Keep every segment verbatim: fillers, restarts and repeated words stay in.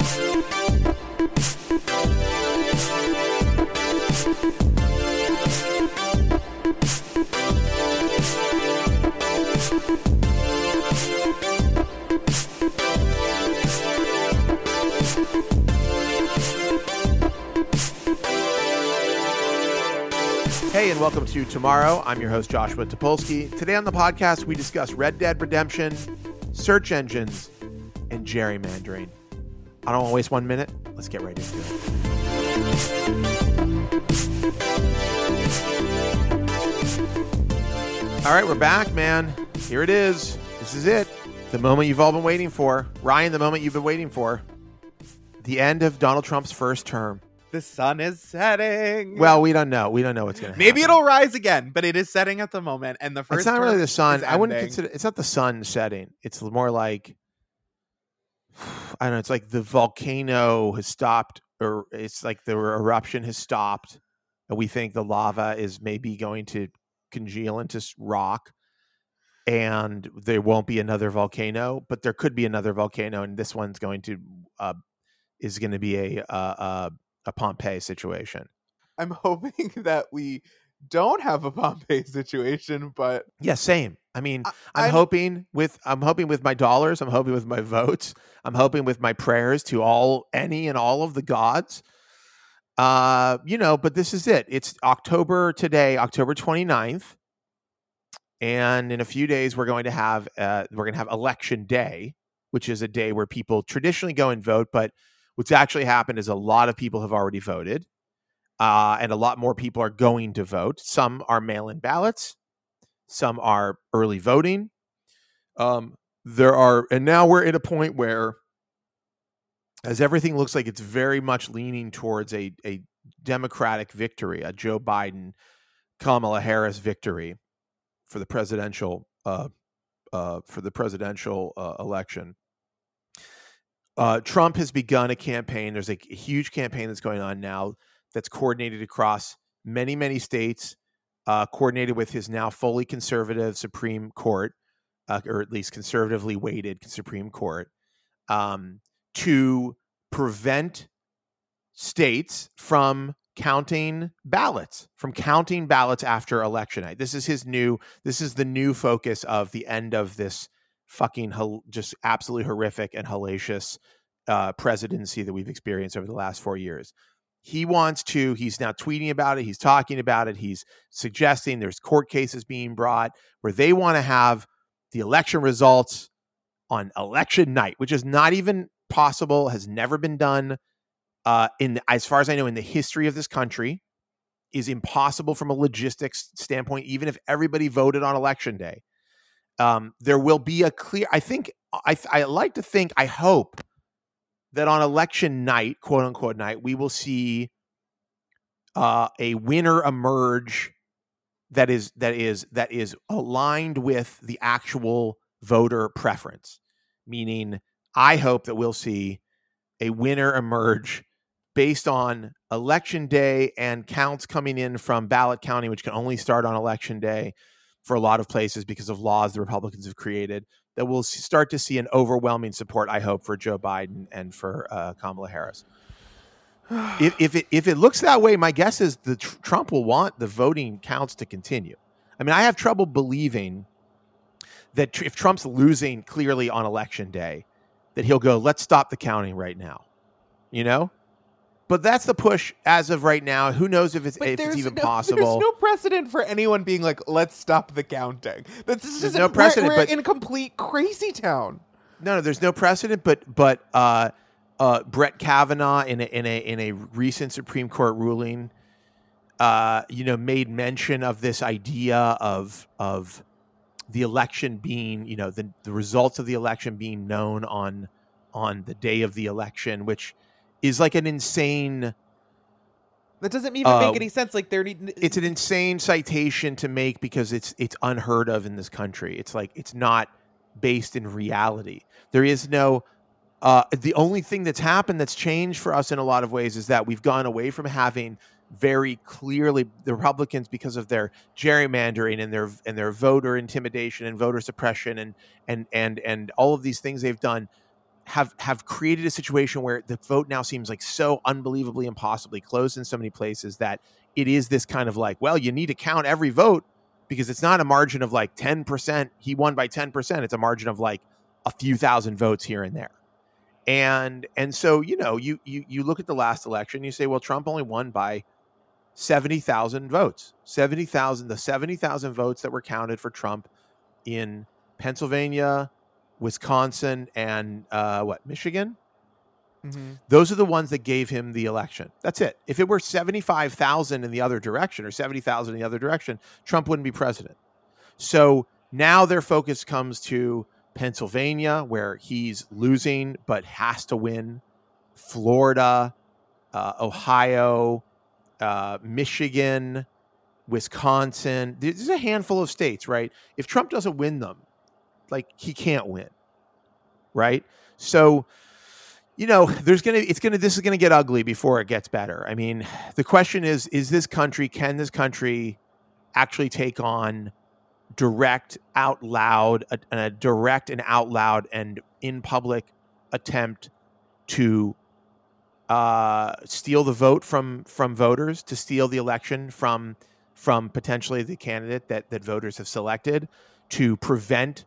Hey, and welcome to Tomorrow. I'm your host, Joshua Topolsky. Today on the podcast, we discuss Red Dead Redemption, search engines, and gerrymandering. I don't want to waste one minute. Let's get right into it. All right, we're back, man. Here it is. This is it. The moment you've all been waiting for. Ryan, the moment you've been waiting for. The end of Donald Trump's first term. The sun is setting. Well, we don't know. We don't know what's going to happen. Maybe it'll rise again, but it is setting at the moment. And the first, it's not really the sun. I wouldn't consider it's not the sun setting. It's more like, I don't know. It's like the volcano has stopped, or it's like the eruption has stopped, and we think the lava is maybe going to congeal into rock, and there won't be another volcano, but there could be another volcano, and this one's going to uh, is going to be a. Uh, uh, a Pompeii situation. I'm hoping that we don't have a Pompeii situation, but yeah, same. I mean, I, I'm, I'm hoping with, I'm hoping with my dollars, I'm hoping with my votes, I'm hoping with my prayers to all, any and all of the gods, uh, you know, but this is it. It's October today, October twenty-ninth. And in a few days, we're going to have, uh, we're going to have Election Day, which is a day where people traditionally go and vote, but what's actually happened is a lot of people have already voted, uh, and a lot more people are going to vote. Some are mail-in ballots. Some are early voting. Um, there are, and now we're at a point where, as everything looks like it's very much leaning towards a, a Democratic victory, a Joe Biden, Kamala Harris victory for the presidential uh, uh, for the presidential uh, election. Uh, Trump has begun a campaign. There's a, a huge campaign that's going on now that's coordinated across many, many states, uh, coordinated with his now fully conservative Supreme Court, uh, or at least conservatively weighted Supreme Court, um, to prevent states from counting ballots, from counting ballots after election night. This is his new, this is the new focus of the end of this fucking just absolutely horrific and hellacious uh, presidency that we've experienced over the last four years. He wants to, he's now tweeting about it. He's talking about it. He's suggesting there's court cases being brought where they want to have the election results on election night, which is not even possible, has never been done uh, in, the, as far as I know, in the history of this country, is impossible from a logistics standpoint, even if everybody voted on election day. Um, there will be a clear, I think, I, I like to think, I hope that on election night, quote unquote night, we will see uh, a winner emerge that is, that is, that is aligned with the actual voter preference. Meaning, I hope that we'll see a winner emerge based on election day and counts coming in from ballot counting, which can only start on election day for a lot of places because of laws the Republicans have created, that we'll start to see an overwhelming support, I hope, for Joe Biden and for uh, Kamala Harris. if, if it if it looks that way, my guess is the tr- Trump will want the voting counts to continue. I mean, I have trouble believing that tr- if Trump's losing clearly on election day, that he'll go, let's stop the counting right now, you know? But that's the push as of right now. Who knows if it's, if it's even no, possible? There's no precedent for anyone being like, let's stop the counting. This is there's just, no precedent. We're, we're but, in complete crazy town. No, no, there's no precedent. But but uh, uh, Brett Kavanaugh in a, in a in a recent Supreme Court ruling, uh, you know, made mention of this idea of of the election being, you know, the the results of the election being known on on the day of the election, which is like an insane. That doesn't even uh, make any sense. Like thirty. It's an insane citation to make because it's it's unheard of in this country. It's like it's not based in reality. There is no. Uh, the only thing that's happened that's changed for us in a lot of ways is that we've gone away from having very clearly the Republicans, because of their gerrymandering and their and their voter intimidation and voter suppression and and and and all of these things they've done, have have created a situation where the vote now seems like so unbelievably impossibly close in so many places that it is this kind of like, well, you need to count every vote because it's not a margin of like ten percent. He won by ten percent. It's a margin of like a few thousand votes here and there. And and so, you know, you you you look at the last election, you say, well, Trump only won by seventy thousand votes, seventy thousand, the seventy thousand votes that were counted for Trump in Pennsylvania, Wisconsin, and uh, what, Michigan? Mm-hmm. Those are the ones that gave him the election. That's it. If it were seventy-five thousand in the other direction or seventy thousand in the other direction, Trump wouldn't be president. So now their focus comes to Pennsylvania, where he's losing but has to win, Florida, uh, Ohio, uh, Michigan, Wisconsin. There's a handful of states, right? If Trump doesn't win them, like, he can't win, right? So, you know, there's gonna, it's gonna, this is gonna get ugly before it gets better. I mean, the question is, is this country, can this country actually take on direct, out loud, a, a direct and out loud and in public attempt to uh, steal the vote from from voters, to steal the election from from potentially the candidate that that voters have selected, to prevent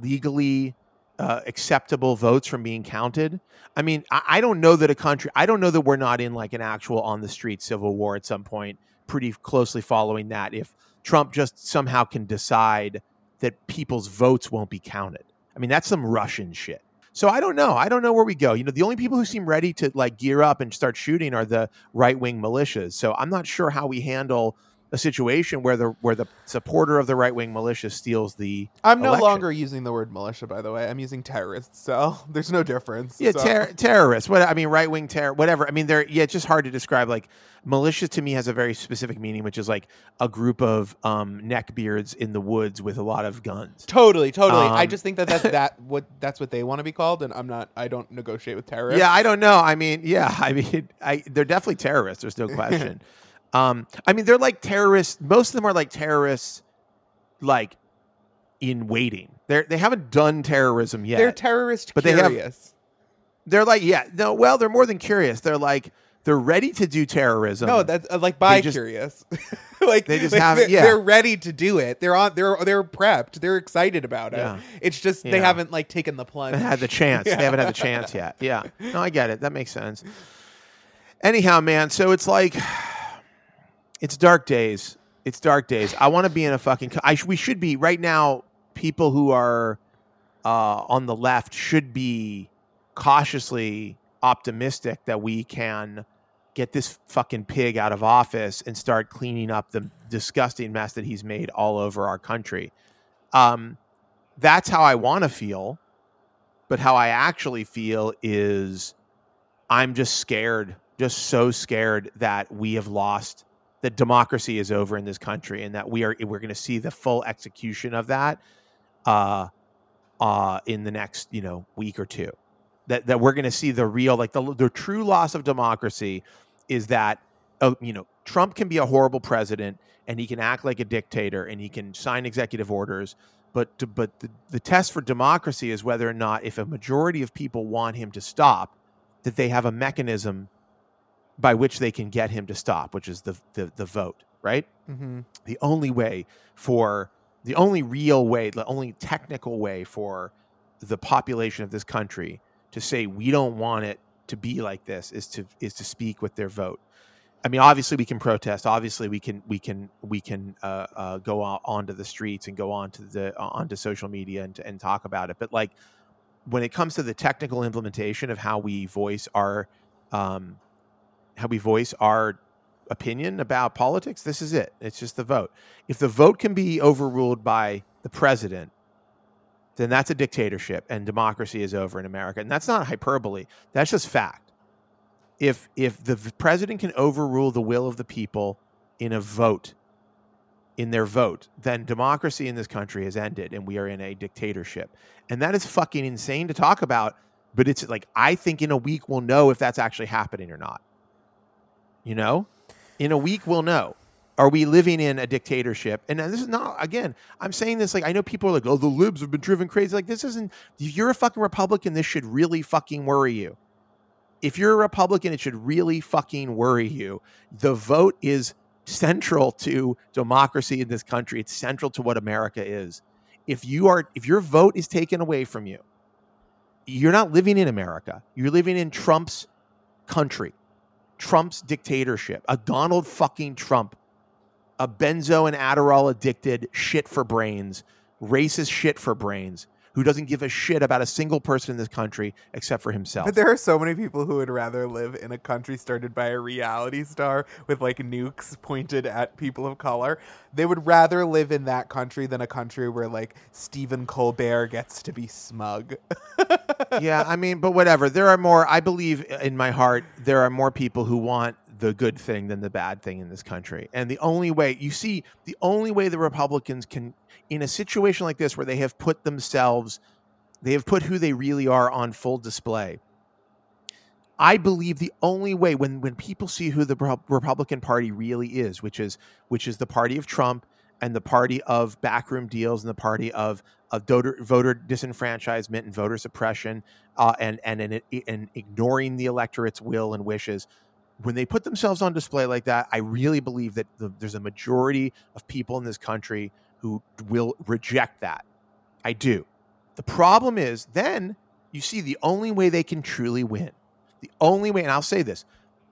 legally Uh, acceptable votes from being counted? I mean, I, I don't know that a country, I don't know that we're not in like an actual on the street civil war at some point, pretty closely following that, if Trump just somehow can decide that people's votes won't be counted. I mean, that's some Russian shit. So I don't know. I don't know where we go. You know, the only people who seem ready to like gear up and start shooting are the right wing militias. So I'm not sure how we handle a situation where the where the supporter of the right wing militia steals the I'm election. No longer using the word militia, by the way. I'm using terrorists, so there's no difference. Yeah, so. ter- terrorists. What I mean, right wing terror, whatever. I mean, they're yeah, it's just hard to describe. Like, militia to me has a very specific meaning, which is like a group of um, neckbeards in the woods with a lot of guns. Totally, totally. Um, I just think that that's that what that's what they want to be called, and I'm not. I don't negotiate with terrorists. Yeah, I don't know. I mean, yeah, I mean, I they're definitely terrorists. There's no question. Um, I mean, they're like terrorists. Most of them are like terrorists, like in waiting. They they haven't done terrorism yet. They're terrorist but curious. They have, they're like, yeah, no, well, they're more than curious. They're like, they're ready to do terrorism. No, that's uh, like bi curious. Like they just like have, they're, yeah. They're ready to do it. They're on. They're they're prepped. They're excited about it. Yeah. It's just yeah. They haven't like taken the plunge. They haven't had the chance. Yeah. They haven't had the chance yet. Yeah. No, I get it. That makes sense. Anyhow, man. So it's like. It's dark days. It's dark days. I want to be in a fucking... I sh- we should be... Right now, people who are uh, on the left should be cautiously optimistic that we can get this fucking pig out of office and start cleaning up the disgusting mess that he's made all over our country. Um, that's how I want to feel. But how I actually feel is I'm just scared, just so scared that we have lost... that democracy is over in this country, and that we are we're going to see the full execution of that uh, uh, in the next you know week or two. That that we're going to see the real like the the true loss of democracy is that uh, you know Trump can be a horrible president and he can act like a dictator and he can sign executive orders, but to, but the, the test for democracy is whether or not if a majority of people want him to stop, that they have a mechanism by which they can get him to stop, which is the the, the vote, right? Mm-hmm. The only way for, the only real way, the only technical way for the population of this country to say, we don't want it to be like this is to is to speak with their vote. I mean, obviously we can protest. Obviously we can we can we can uh, uh, go on, onto the streets and go onto the onto social media and and talk about it. But like when it comes to the technical implementation of how we voice our um, how we voice our opinion about politics, this is it. It's just the vote. If the vote can be overruled by the president, then that's a dictatorship and democracy is over in America. And that's not hyperbole. That's just fact. If if the president can overrule the will of the people in a vote, in their vote, then democracy in this country has ended and we are in a dictatorship. And that is fucking insane to talk about. But it's like, I think in a week we'll know if that's actually happening or not. You know, in a week, we'll know. Are we living in a dictatorship? And this is not, again, I'm saying this, like, I know people are like, oh, the libs have been driven crazy. Like, this isn't, if you're a fucking Republican, this should really fucking worry you. If you're a Republican, it should really fucking worry you. The vote is central to democracy in this country. It's central to what America is. If you are, if your vote is taken away from you, you're not living in America. You're living in Trump's country, Trump's dictatorship, a Donald fucking Trump, a benzo and Adderall addicted shit for brains, racist shit for brains, who doesn't give a shit about a single person in this country except for himself. But there are so many people who would rather live in a country started by a reality star with, like, nukes pointed at people of color. They would rather live in that country than a country where, like, Stephen Colbert gets to be smug. Yeah, I mean, but whatever. There are more, I believe in my heart, there are more people who want the good thing than the bad thing in this country. And the only way, you see, the only way the Republicans can, in a situation like this where they have put themselves, they have put who they really are on full display. I believe the only way, when, when people see who the Republican Party really is, which is, which is the party of Trump and the party of backroom deals and the party of, of voter, voter disenfranchisement and voter suppression uh, and, and, and, and ignoring the electorate's will and wishes. When they put themselves on display like that, I really believe that the, there's a majority of people in this country who will reject that. I do. The problem is then you see the only way they can truly win, the only way, and I'll say this,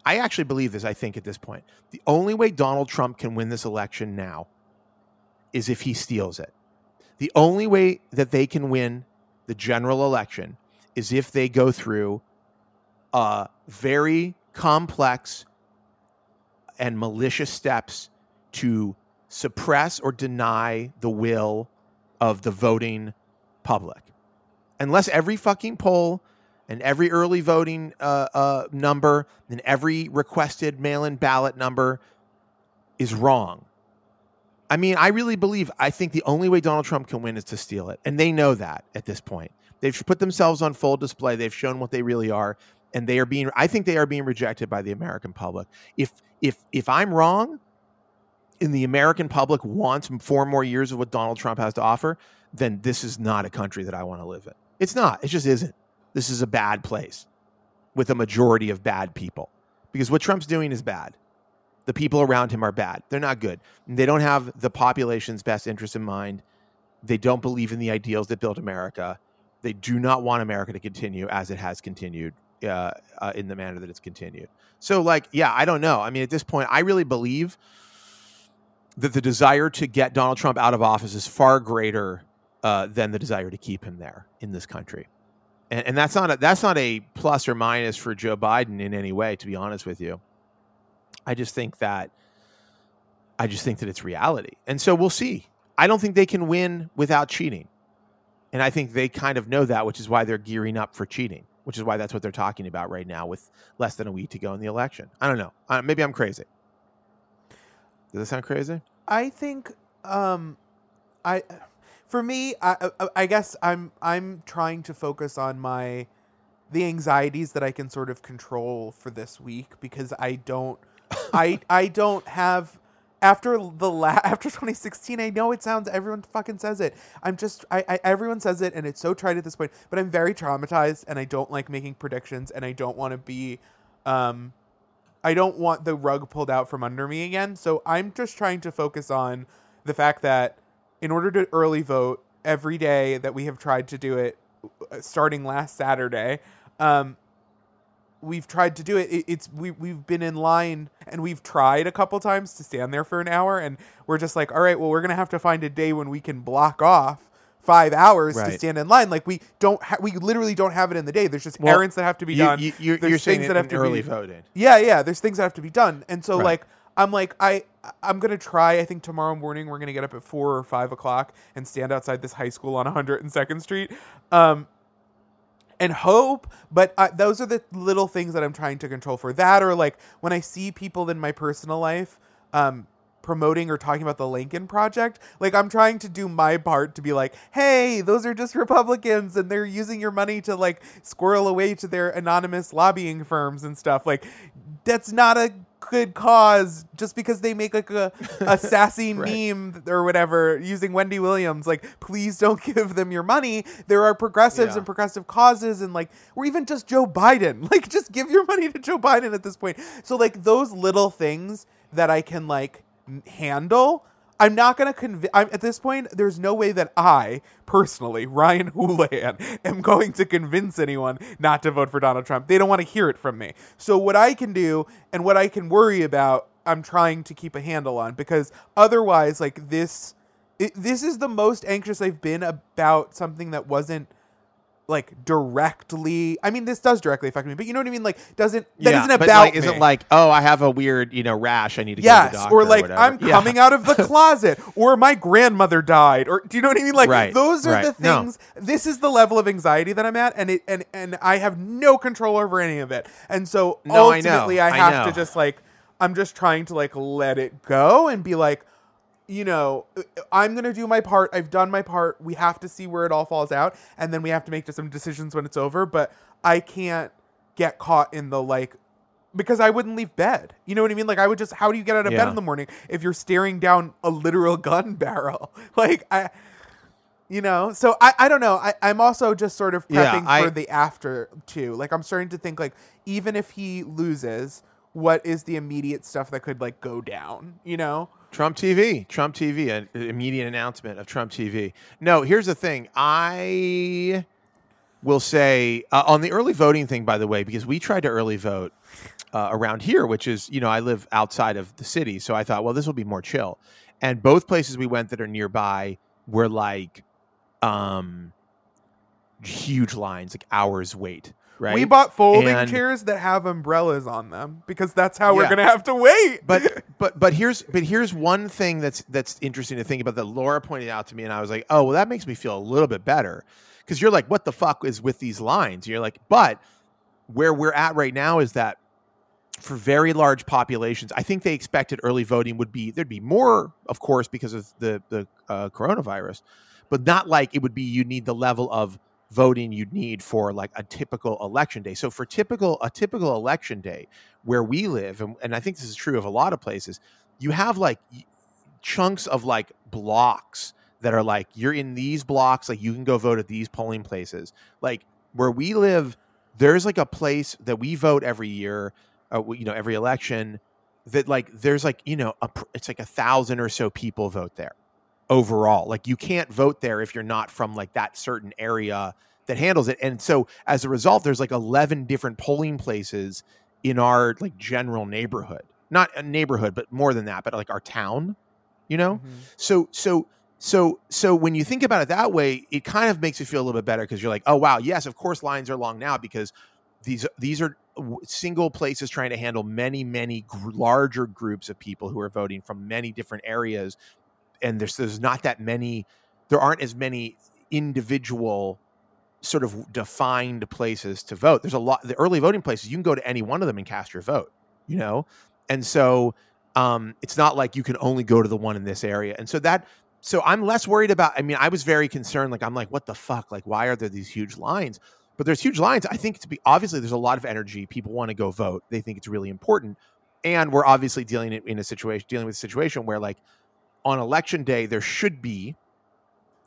I actually believe this, I think at this point, the only way Donald Trump can win this election now is if he steals it. The only way that they can win the general election is if they go through a very complex and malicious steps to suppress or deny the will of the voting public. Unless every fucking poll and every early voting uh, uh, number and every requested mail-in ballot number is wrong. I mean, I really believe, I think the only way Donald Trump can win is to steal it. And they know that at this point. They've put themselves on full display. They've shown what they really are. And they are being, I think they are being rejected by the American public. If if if I'm wrong, and the American public wants four more years of what Donald Trump has to offer, then this is not a country that I want to live in. It's not. It just isn't. This is a bad place with a majority of bad people. Because what Trump's doing is bad. The people around him are bad. They're not good. They don't have the population's best interest in mind. They don't believe in the ideals that built America. They do not want America to continue as it has continued. Uh, uh, in the manner that it's continued. So, like, yeah, I don't know. I mean, at this point, I really believe that the desire to get Donald Trump out of office is far greater uh, than the desire to keep him there in this country. And, and that's not a, that's not a plus or minus for Joe Biden in any way, to be honest with you. I just think that I just think that it's reality. And so we'll see. I don't think they can win without cheating. And I think they kind of know that, which is why they're gearing up for cheating. Which is why that's what they're talking about right now with less than a week to go in the election. I don't know. Uh, maybe I'm crazy. Does that sound crazy? I think, um, I, for me, I, I guess I'm, I'm trying to focus on my, the anxieties that I can sort of control for this week, because I don't, I, I don't have, after the la- after twenty sixteen, I know it sounds, everyone fucking says it. I'm just, I, I, everyone says it, and it's so tried at this point. But I'm very traumatized, and I don't like making predictions, and I don't want to be, um, I don't want the rug pulled out from under me again. So I'm just trying to focus on the fact that in order to early vote every day that we have tried to do it, starting last Saturday, um, we've tried to do it. it it's we, we've been in line, and we've tried a couple times to stand there for an hour. And we're just like, all right, well, we're going to have to find a day when we can block off five hours right. to stand in line. Like, we don't, ha- we literally don't have it in the day. There's just well, errands that have to be you, done. You, you're there's you're things saying that have to early be voted. Yeah. Yeah. There's things that have to be done. And so right. like, I'm like, I, I'm going to try, I think tomorrow morning, we're going to get up at four or five o'clock and stand outside this high school on one hundred second Street. Um, And hope, but uh, those are the little things that I'm trying to control for that. Or like when I see people in my personal life um, promoting or talking about the Lincoln Project, like I'm trying to do my part to be like, hey, those are just Republicans and they're using your money to like squirrel away to their anonymous lobbying firms and stuff. Like that's not a good cause just because they make like a, a sassy right. meme or whatever using Wendy Williams. Like, please don't give them your money. There are progressives yeah. and progressive causes, and like, or even just Joe Biden. Like, just give your money to Joe Biden at this point. So like those little things that I can like handle. I'm not going to convince, at this point, there's no way that I, personally, Ryan Houlihan, am going to convince anyone not to vote for Donald Trump. They don't want to hear it from me. So what I can do and what I can worry about, I'm trying to keep a handle on, because otherwise, like this, it, this is the most anxious I've been about something that wasn't like directly, I mean, this does directly affect me, but you know what I mean? Like, doesn't, that yeah, isn't about like, me. Isn't like, oh, I have a weird, you know, rash, I need to yes, go to the doctor. Or like, or I'm yeah. coming out of the closet, or my grandmother died, or do you know what I mean? Like, right, those are right. the things, no. this is the level of anxiety that I'm at, and it and, and I have no control over any of it. And so no, ultimately I, I have I to just like, I'm just trying to like let it go and be like, you know, I'm going to do my part. I've done my part. We have to see where it all falls out. And then we have to make some decisions when it's over. But I can't get caught in the like, because I wouldn't leave bed. You know what I mean? Like, I would just, how do you get out of yeah. bed in the morning if you're staring down a literal gun barrel? Like, I, you know, so I, I don't know. I, I'm also just sort of prepping yeah, I, for the after too. Like, I'm starting to think like, even if he loses, what is the immediate stuff that could like go down, you know? Trump T V, Trump T V, an immediate announcement of Trump T V. No, here's the thing. I will say uh, on the early voting thing, by the way, because we tried to early vote uh, around here, which is, you know, I live outside of the city. So I thought, well, this will be more chill. And both places we went that are nearby were like um, huge lines, like hours wait. Right? We bought folding and, chairs that have umbrellas on them because that's how yeah. we're going to have to wait. But but but here's but here's one thing that's that's interesting to think about that Laura pointed out to me, and I was like, oh, well, that makes me feel a little bit better, because you're like, what the fuck is with these lines? You're like, but where we're at right now is that for very large populations, I think they expected early voting would be there'd be more, of course, because of the the uh, coronavirus, but not like it would be you need the level of voting you'd need for like a typical election day. So for typical a typical election day where we live, and, and I think this is true of a lot of places, you have like chunks of like blocks that are like, you're in these blocks, like you can go vote at these polling places. Like where we live, there's like a place that we vote every year, uh, you know, every election, that like there's like, you know, a, it's like a thousand or so people vote there. Overall, like you can't vote there if you're not from like that certain area that handles it. And so as a result, there's like eleven different polling places in our like general neighborhood, not a neighborhood, but more than that, but like our town, you know? Mm-hmm. So, so, so, so when you think about it that way, it kind of makes you feel a little bit better, because you're like, oh, wow, yes, of course, lines are long now because these, these are single places trying to handle many, many gr- larger groups of people who are voting from many different areas. And there's there's not that many, there aren't as many individual sort of defined places to vote. There's a lot, the early voting places, you can go to any one of them and cast your vote, you know? And so um, it's not like you can only go to the one in this area. And so that, so I'm less worried about, I mean, I was very concerned. Like, I'm like, what the fuck? Like, why are there these huge lines? But there's huge lines. I think to be, obviously there's a lot of energy. People want to go vote. They think it's really important. And we're obviously dealing in a situation, dealing with a situation where like, on election day, there should be,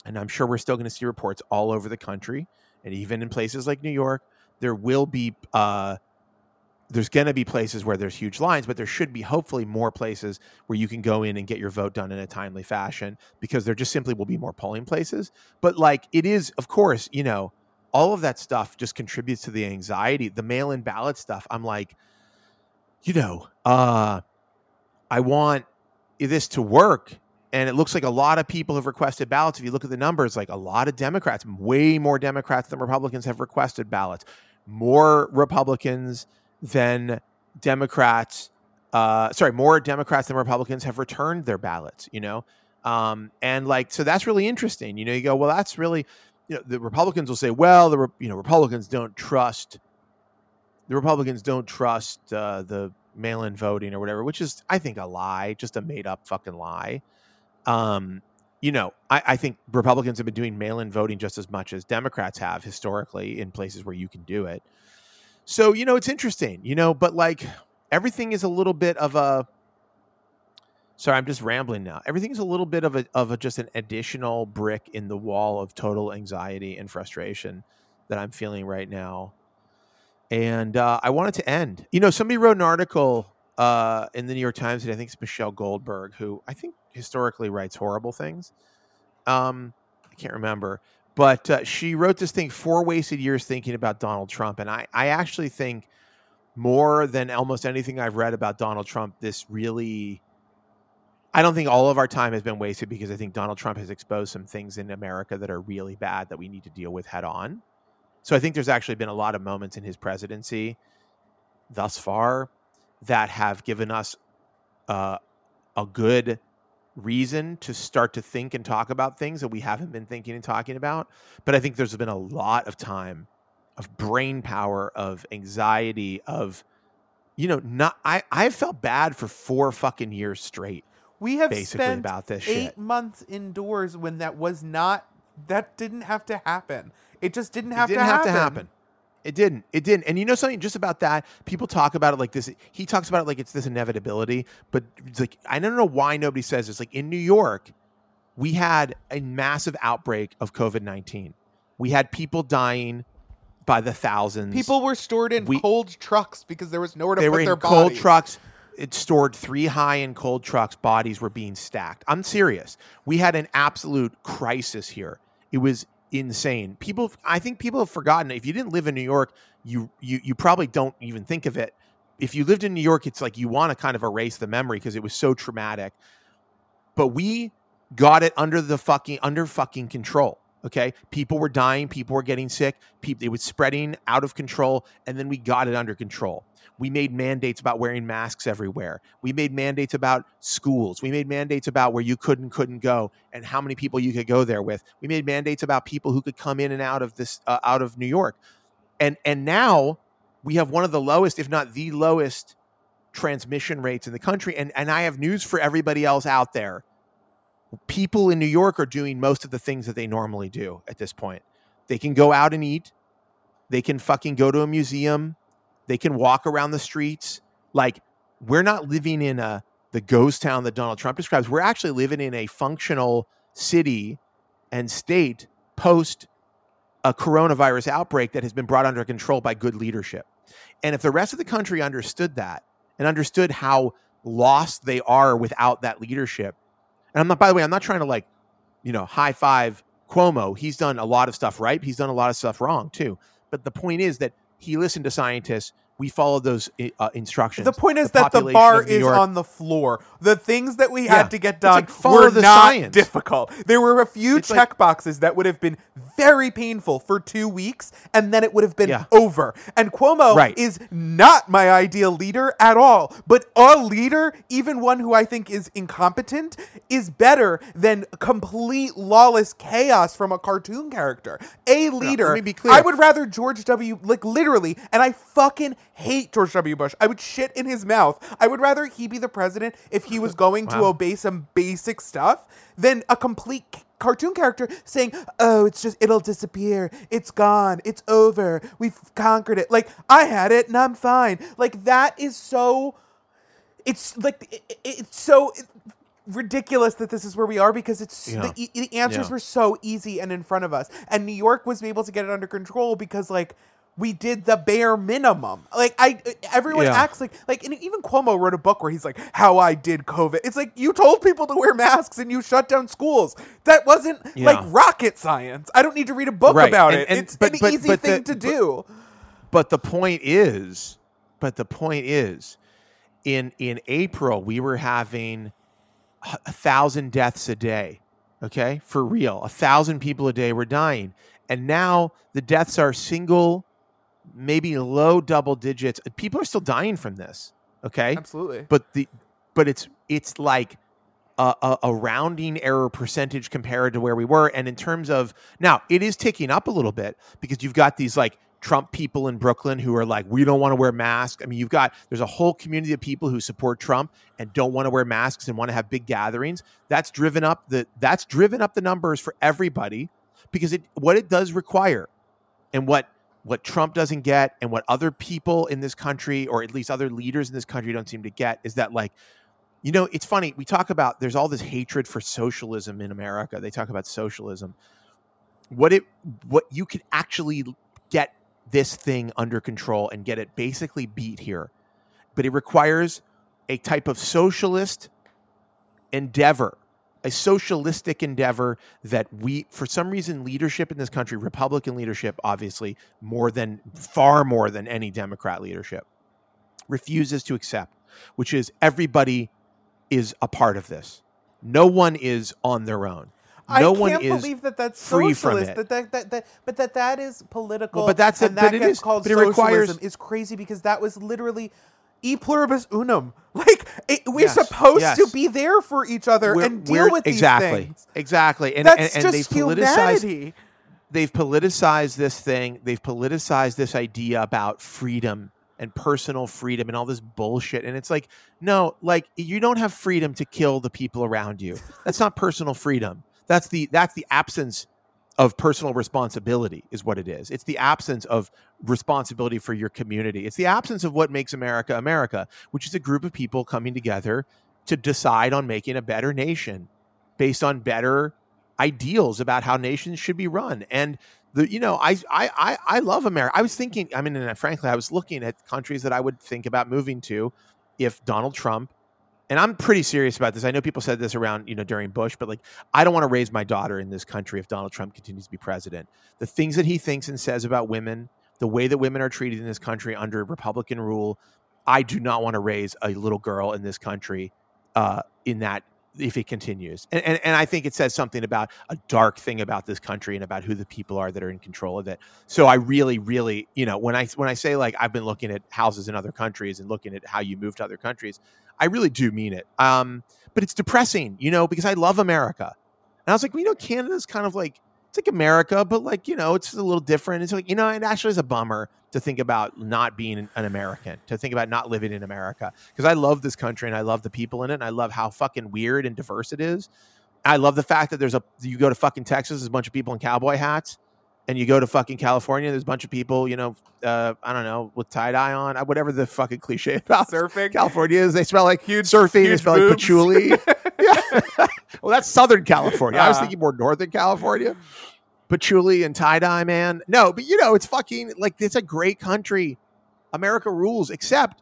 and I'm sure we're still going to see reports all over the country, and even in places like New York, there will be, uh, there's going to be places where there's huge lines, but there should be hopefully more places where you can go in and get your vote done in a timely fashion, because there just simply will be more polling places. But like, it is, of course, you know, all of that stuff just contributes to the anxiety, the mail-in ballot stuff. I'm like, you know, uh, I want this to work. And it looks like a lot of people have requested ballots. If you look at the numbers, like a lot of Democrats, way more Democrats than Republicans have requested ballots. More Republicans than Democrats, uh, sorry, more Democrats than Republicans have returned their ballots, you know? Um, and like, so that's really interesting. You know, you go, well, that's really, you know, the Republicans will say, well, the, you know, Republicans don't trust, the Republicans don't trust uh, the mail-in voting or whatever, which is, I think, a lie, just a made up fucking lie. Um, you know, I, I think Republicans have been doing mail-in voting just as much as Democrats have historically in places where you can do it. So, you know, it's interesting, you know, but like everything is a little bit of a, sorry, I'm just rambling now. Everything is a little bit of a, of a, just an additional brick in the wall of total anxiety and frustration that I'm feeling right now. And uh, I wanted to end, you know, somebody wrote an article uh, in the New York Times, and I think it's Michelle Goldberg, who I think historically writes horrible things. Um, I can't remember, but uh, she wrote this thing, Four Wasted Years Thinking About Donald Trump. And I, I actually think more than almost anything I've read about Donald Trump, this really, I don't think all of our time has been wasted, because I think Donald Trump has exposed some things in America that are really bad that we need to deal with head on. So I think there's actually been a lot of moments in his presidency thus far that have given us uh, a good reason to start to think and talk about things that we haven't been thinking and talking about. But I think there's been a lot of time of brain power, of anxiety, of, you know, not, I, I felt bad for four fucking years straight. We have basically spent about this eight shit. months indoors when that was not, that didn't have to happen. It just didn't have, it didn't to, have happen. to happen. It didn't. It didn't. And you know something just about that? People talk about it like this. He talks about it like it's this inevitability. But it's like, I don't know why nobody says this. Like in New York, we had a massive outbreak of COVID nineteen. We had people dying by the thousands. People were stored in we, cold trucks because there was nowhere to put their bodies. They were in cold bodies. trucks. It stored three high in cold trucks. Bodies were being stacked. I'm serious. We had an absolute crisis here. It was insane. People, I think people have forgotten. If you didn't live in New York, you you you probably don't even think of it. If you lived in New York, it's like you want to kind of erase the memory because it was so traumatic. But we got it under the fucking under fucking control. Okay, people were dying, people were getting sick, people it was spreading out of control, and then we got it under control. We made mandates about wearing masks everywhere. We made mandates about schools. We made mandates about where you could and couldn't go and how many people you could go there with. We made mandates about people who could come in and out of this, uh, out of New York. And and now we have one of the lowest, if not the lowest, transmission rates in the country. And and I have news for everybody else out there. People in New York are doing most of the things that they normally do at this point. They can go out and eat. They can fucking go to a museum. They can walk around the streets. Like, we're not living in a the ghost town that Donald Trump describes. We're actually living in a functional city and state post a coronavirus outbreak that has been brought under control by good leadership. And if the rest of the country understood that and understood how lost they are without that leadership, and I'm not, by the way, I'm not trying to like, you know, high five Cuomo. He's done a lot of stuff right. He's done a lot of stuff wrong too. But the point is that he listened to scientists. We followed those uh, instructions. The point is the that the bar is York, on the floor. The things that we yeah, had to get done like were the not science. difficult. There were a few it's check like, boxes that would have been very painful for two weeks, and then it would have been yeah. over. And Cuomo right. is not my ideal leader at all. But a leader, even one who I think is incompetent, is better than complete lawless chaos from a cartoon character. A leader. No, let me be clear. I would rather George W. like literally, and I fucking hate George W. Bush. I would shit in his mouth. I would rather he be the president if he was going wow. to obey some basic stuff than a complete c- cartoon character saying, oh, it's just, it'll disappear. It's gone. It's over. We've conquered it. Like, I had it and I'm fine. Like, that is so, it's like, it, it, it's so it, ridiculous that this is where we are, because it's yeah. the, the answers yeah. were so easy and in front of us. And New York was able to get it under control because, like, we did the bare minimum. Like I, everyone yeah. acts like, like, and even Cuomo wrote a book where he's like, how I did COVID. It's like, you told people to wear masks and you shut down schools. That wasn't yeah. like rocket science. I don't need to read a book right. about and, it. And, it's but, an but, easy but thing the, to do. But, but the point is, but the point is in, in April, we were having a thousand deaths a day. Okay. For real. A thousand people a day were dying. And now the deaths are single, maybe low double digits. People are still dying from this. Okay. Absolutely. But the, but it's, it's like a, a, a rounding error percentage compared to where we were. And in terms of now, it is ticking up a little bit because you've got these like Trump people in Brooklyn who are like, we don't want to wear masks. I mean, you've got, there's a whole community of people who support Trump and don't want to wear masks and want to have big gatherings. That's driven up the, that's driven up the numbers for everybody because it, what it does require and what what Trump doesn't get and what other people in this country, or at least other leaders in this country, don't seem to get is that, like, you know, it's funny. We talk about there's all this hatred for socialism in America. They talk about socialism. What it what you can actually get this thing under control and get it basically beat here. But it requires a type of socialist endeavor, a socialistic endeavor that we, for some reason, leadership in this country, Republican leadership, obviously, more than, far more than any Democrat leadership, refuses to accept, which is everybody is a part of this. No one is on their own. No I one can't is believe that that's free socialist, from it. That, that, that, that, but that that is political, well, but that's and a, that, that gets is, called but it socialism requires, is crazy because that was literally e pluribus unum. Like, it, we're yes, supposed yes. to be there for each other we're, and deal with exactly, these things. Exactly, exactly. And, that's and, and just they've humanity. Politicized, they've politicized this thing. They've politicized this idea about freedom and personal freedom and all this bullshit. And it's like, no, like, you don't have freedom to kill the people around you. That's not personal freedom. That's the that's the absence of personal responsibility is what it is. It's the absence of responsibility for your community. It's the absence of what makes America America, which is a group of people coming together to decide on making a better nation based on better ideals about how nations should be run. And, the you know, I I I, I love America. I was thinking, I mean, and frankly, I was looking at countries that I would think about moving to if Donald Trump, and I'm pretty serious about this. I know people said this around, you know, during Bush, but like, I don't want to raise my daughter in this country if Donald Trump continues to be president. The things that he thinks and says about women, the way that women are treated in this country under Republican rule, I do not want to raise a little girl in this country uh, in that if it continues. And, and and I think it says something about a dark thing about this country and about who the people are that are in control of it. So I really, really, you know, when I when I say, like, I've been looking at houses in other countries and looking at how you move to other countries, I really do mean it. Um, but it's depressing, you know, because I love America. And I was like, well, you know, Canada's kind of like, it's like America, but like, you know, it's a little different. It's like, you know, it actually is a bummer to think about not being an American, to think about not living in America. Because I love this country and I love the people in it. And I love how fucking weird and diverse it is. I love the fact that there's a, you go to fucking Texas, there's a bunch of people in cowboy hats. And you go to fucking California, there's a bunch of people, you know, uh, I don't know, with tie-dye on, whatever the fucking cliche about surfing. California is, they smell like huge surfing, huge they smell boobs. Like patchouli. Yeah. Well, that's Southern California. Uh, I was thinking more Northern California. Patchouli and tie-dye, man. No, but you know, it's fucking, like, it's a great country. America rules, except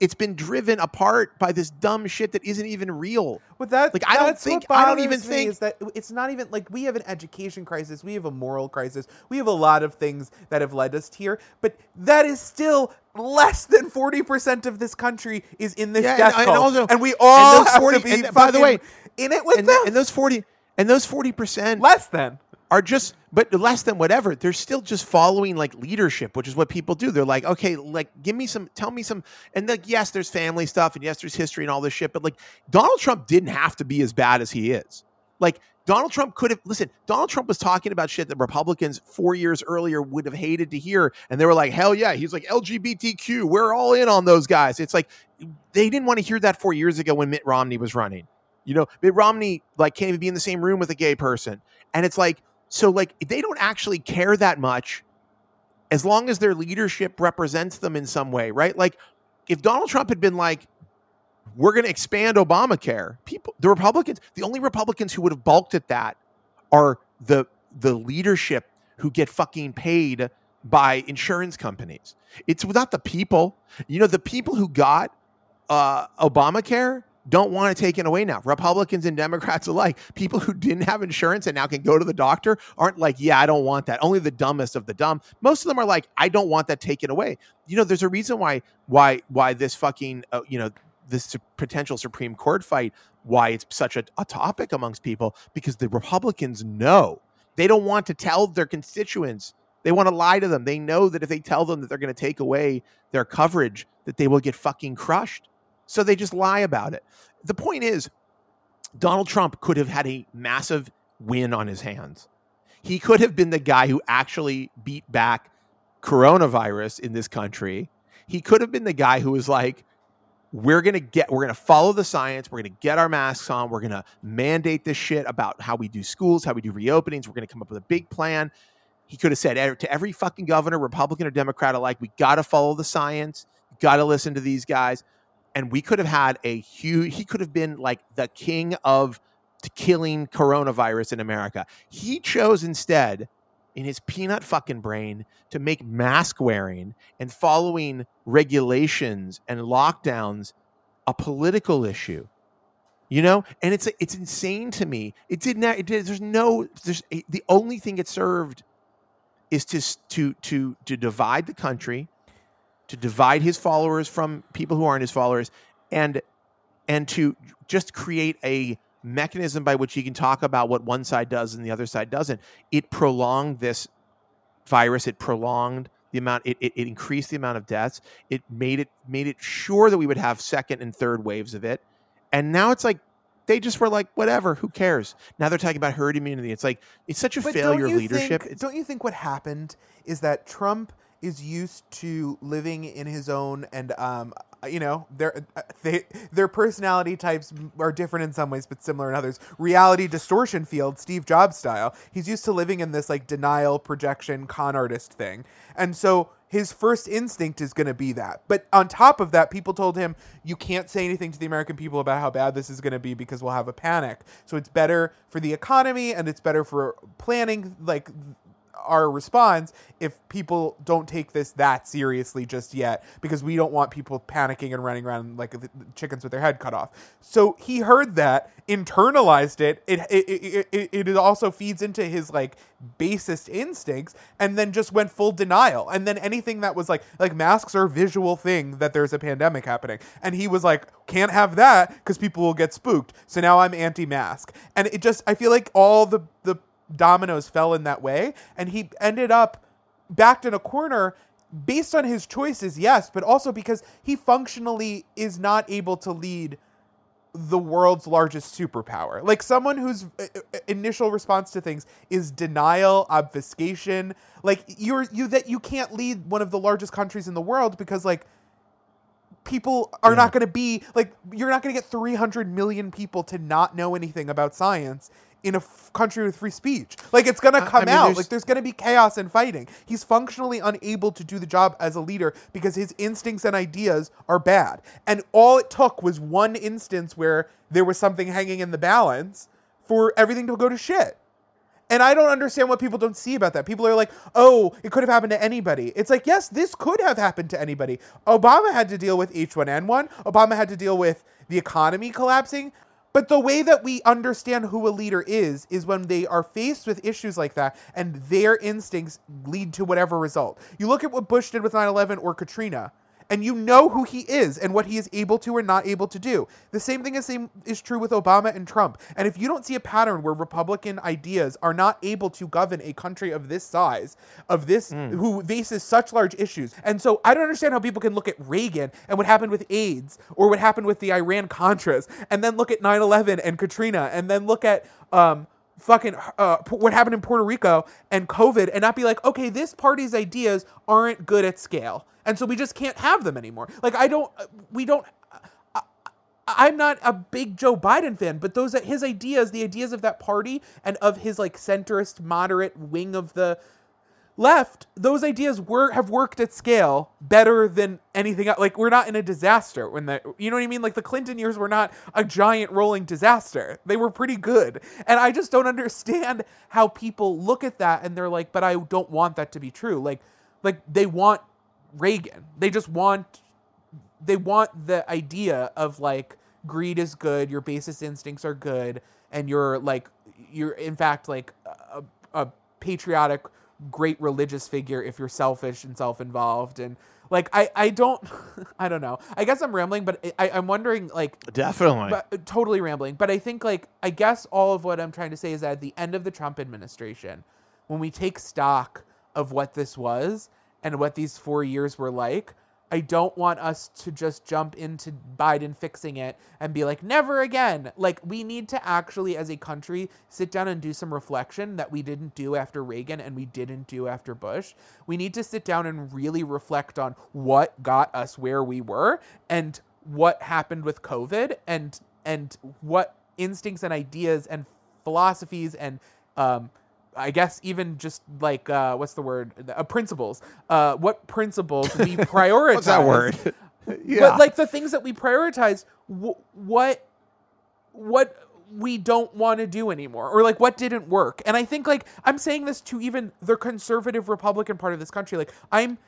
it's been driven apart by this dumb shit that isn't even real. But that, like, I don't think, I don't even think is that it's not even like we have an education crisis. We have a moral crisis. We have a lot of things that have led us here, but that is still less than forty percent of this country is in this yeah, death and, cult. And, also, and we all and have forty, to be and, by the way, in it with and, them. And those forty and those forty percent less than are just, but less than whatever, they're still just following, like, leadership, which is what people do. They're like, okay, like, give me some, tell me some, and like, yes, there's family stuff, and yes, there's history and all this shit, but like, Donald Trump didn't have to be as bad as he is. Like, Donald Trump could have, listen, Donald Trump was talking about shit that Republicans four years earlier would have hated to hear, and they were like, hell yeah, he's like, L G B T Q, we're all in on those guys. It's like, they didn't want to hear that four years ago when Mitt Romney was running. You know, Mitt Romney, like, can't even be in the same room with a gay person, and it's like, so, like, they don't actually care that much as long as their leadership represents them in some way, right? Like, if Donald Trump had been like, we're going to expand Obamacare, people, the Republicans, the only Republicans who would have balked at that are the the leadership who get fucking paid by insurance companies. It's not the people. You know, the people who got uh, Obamacare don't want to take it away now. Republicans and Democrats alike, people who didn't have insurance and now can go to the doctor aren't like, yeah, I don't want that. Only the dumbest of the dumb. Most of them are like, I don't want that taken away. You know, there's a reason why, why, why this fucking, uh, you know, this potential Supreme Court fight, why it's such a, a topic amongst people, because the Republicans know they don't want to tell their constituents. They want to lie to them. They know that if they tell them that they're going to take away their coverage, that they will get fucking crushed. So they just lie about it. The point is, Donald Trump could have had a massive win on his hands. He could have been the guy who actually beat back coronavirus in this country. He could have been the guy who was like, we're going to get, we're going to follow the science. We're going to get our masks on. We're going to mandate this shit about how we do schools, how we do reopenings. We're going to come up with a big plan. He could have said to every fucking governor, Republican or Democrat alike, we got to follow the science, got to listen to these guys. And we could have had a huge, he could have been like the king of killing coronavirus in America. He chose instead, in his peanut fucking brain, to make mask wearing and following regulations and lockdowns a political issue. You know, and it's it's insane to me. It didn't. It did. There's no. There's the only thing it served is to to to to divide the country, to divide his followers from people who aren't his followers, and and to just create a mechanism by which you can talk about what one side does and the other side doesn't. It prolonged this virus. It prolonged the amount. It it, it increased the amount of deaths. It made it made it sure that we would have second and third waves of it. And now it's like, they just were like, whatever, who cares? Now they're talking about herd immunity. It's like, it's such a but failure of leadership. Think, don't you think what happened is that Trump is used to living in his own, and, um, you know, their they, their personality types are different in some ways, but similar in others. Reality distortion field, Steve Jobs style. He's used to living in this like denial, projection, con artist thing. And so his first instinct is going to be that. But on top of that, people told him, you can't say anything to the American people about how bad this is going to be because we'll have a panic. So it's better for the economy and it's better for planning like our response if people don't take this that seriously just yet, because we don't want people panicking and running around like chickens with their head cut off. So he heard that, internalized it. It it it, it, it also feeds into his like basest instincts, and then just went full denial. And then anything that was like, like masks are a visual thing that there's a pandemic happening. And he was like, can't have that because people will get spooked. So now I'm anti-mask. And it just, I feel like all the, the dominoes fell in that way. And he ended up backed in a corner based on his choices. Yes. But also because he functionally is not able to lead the world's largest superpower. Like someone whose initial response to things is denial, obfuscation. Like you're you that you can't lead one of the largest countries in the world because like people are yeah. not going to be like, you're not going to get three hundred million people to not know anything about science in a f- country with free speech. Like it's going to come I mean, out. There's... Like there's going to be chaos and fighting. He's functionally unable to do the job as a leader because his instincts and ideas are bad. And all it took was one instance where there was something hanging in the balance for everything to go to shit. And I don't understand what people don't see about that. People are like, oh, it could have happened to anybody. It's like, yes, this could have happened to anybody. Obama had to deal with H one N one. Obama had to deal with the economy collapsing. But the way that we understand who a leader is, is when they are faced with issues like that and their instincts lead to whatever result. You look at what Bush did with nine eleven or Katrina, and you know who he is and what he is able to or not able to do. The same thing is, same is true with Obama and Trump. And if you don't see a pattern where Republican ideas are not able to govern a country of this size, of this, mm. who faces such large issues. And so I don't understand how people can look at Reagan and what happened with AIDS or what happened with the Iran-Contras, and then look at nine eleven and Katrina, and then look at um, fucking uh, what happened in Puerto Rico and COVID, and not be like, okay, this party's ideas aren't good at scale. And so we just can't have them anymore. Like, I don't, we don't, I, I'm not a big Joe Biden fan, but those, his ideas, the ideas of that party and of his like centrist, moderate wing of the left, those ideas were, have worked at scale better than anything else. Like, we're not in a disaster when the, you know what I mean? Like the Clinton years were not a giant rolling disaster. They were pretty good. And I just don't understand how people look at that and they're like, but I don't want that to be true. Like, like they want Reagan. They just want, they want the idea of like greed is good, your basest instincts are good, and you're like, you're in fact like a, a patriotic, great religious figure if you're selfish and self-involved. And like, I, I don't, I don't know. I guess I'm rambling, but I, I'm wondering like, definitely, but, totally rambling. But I think like, I guess all of what I'm trying to say is that at the end of the Trump administration, when we take stock of what this was, and what these four years were like, I don't want us to just jump into Biden fixing it and be like, never again. Like, we need to actually, as a country, sit down and do some reflection that we didn't do after Reagan and we didn't do after Bush. We need to sit down and really reflect on what got us where we were and what happened with COVID and and what instincts and ideas and philosophies and um, I guess even just like, uh, what's the word? Uh, principles. Uh, what principles we prioritize. What's that word? Yeah. But like the things that we prioritize, wh- what, what we don't want to do anymore, or like what didn't work. And I think like, I'm saying this to even the conservative Republican part of this country. Like I'm,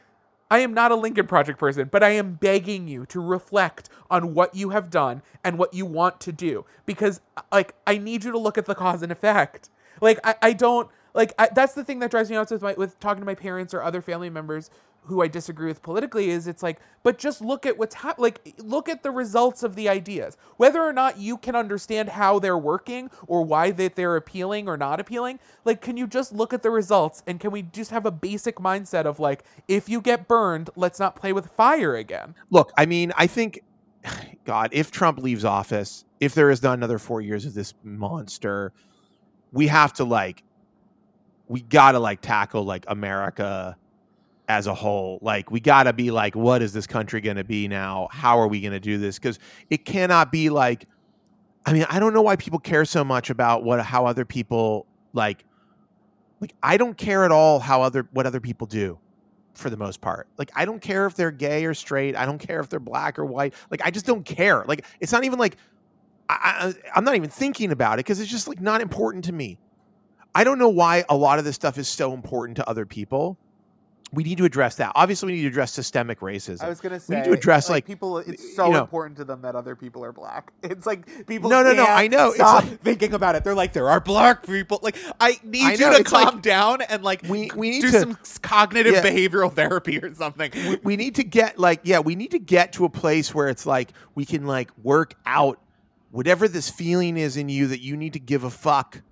I am not a Lincoln Project person, but I am begging you to reflect on what you have done and what you want to do, because like, I need you to look at the cause and effect. Like, I, I don't like, I, that's the thing that drives me nuts with my, with talking to my parents or other family members who I disagree with politically, is it's like, but just look at what's happening. Like, look at the results of the ideas, whether or not you can understand how they're working or why that they're appealing or not appealing. Like, can you just look at the results? And can we just have a basic mindset of like, if you get burned, let's not play with fire again. Look, I mean, I think, God, if Trump leaves office, if there is not another four years of this monster, we have to like, we gotta like tackle like America as a whole. Like we gotta be like, what is this country gonna be now? How are we gonna do this? Because it cannot be like, I mean, I don't know why people care so much about what, how other people like, like I don't care at all how other, what other people do for the most part. Like, I don't care if they're gay or straight. I don't care if they're black or white. Like, I just don't care. Like, it's not even like, I, I'm not even thinking about it because it's just like not important to me. I don't know why a lot of this stuff is so important to other people. We need to address that. Obviously, we need to address systemic racism. I was going to say, we need to address like, like people. It's so you know, important to them that other people are black. It's like people. No, no, no. I know. Stop it's like, thinking about it. They're like, there are black people. Like, I need I know, you to calm like, down and like we, we need do to, some cognitive yeah, behavioral therapy or something. We, we need to get like yeah, we need to get to a place where it's like we can like work out whatever this feeling is in you that you need to give a fuck,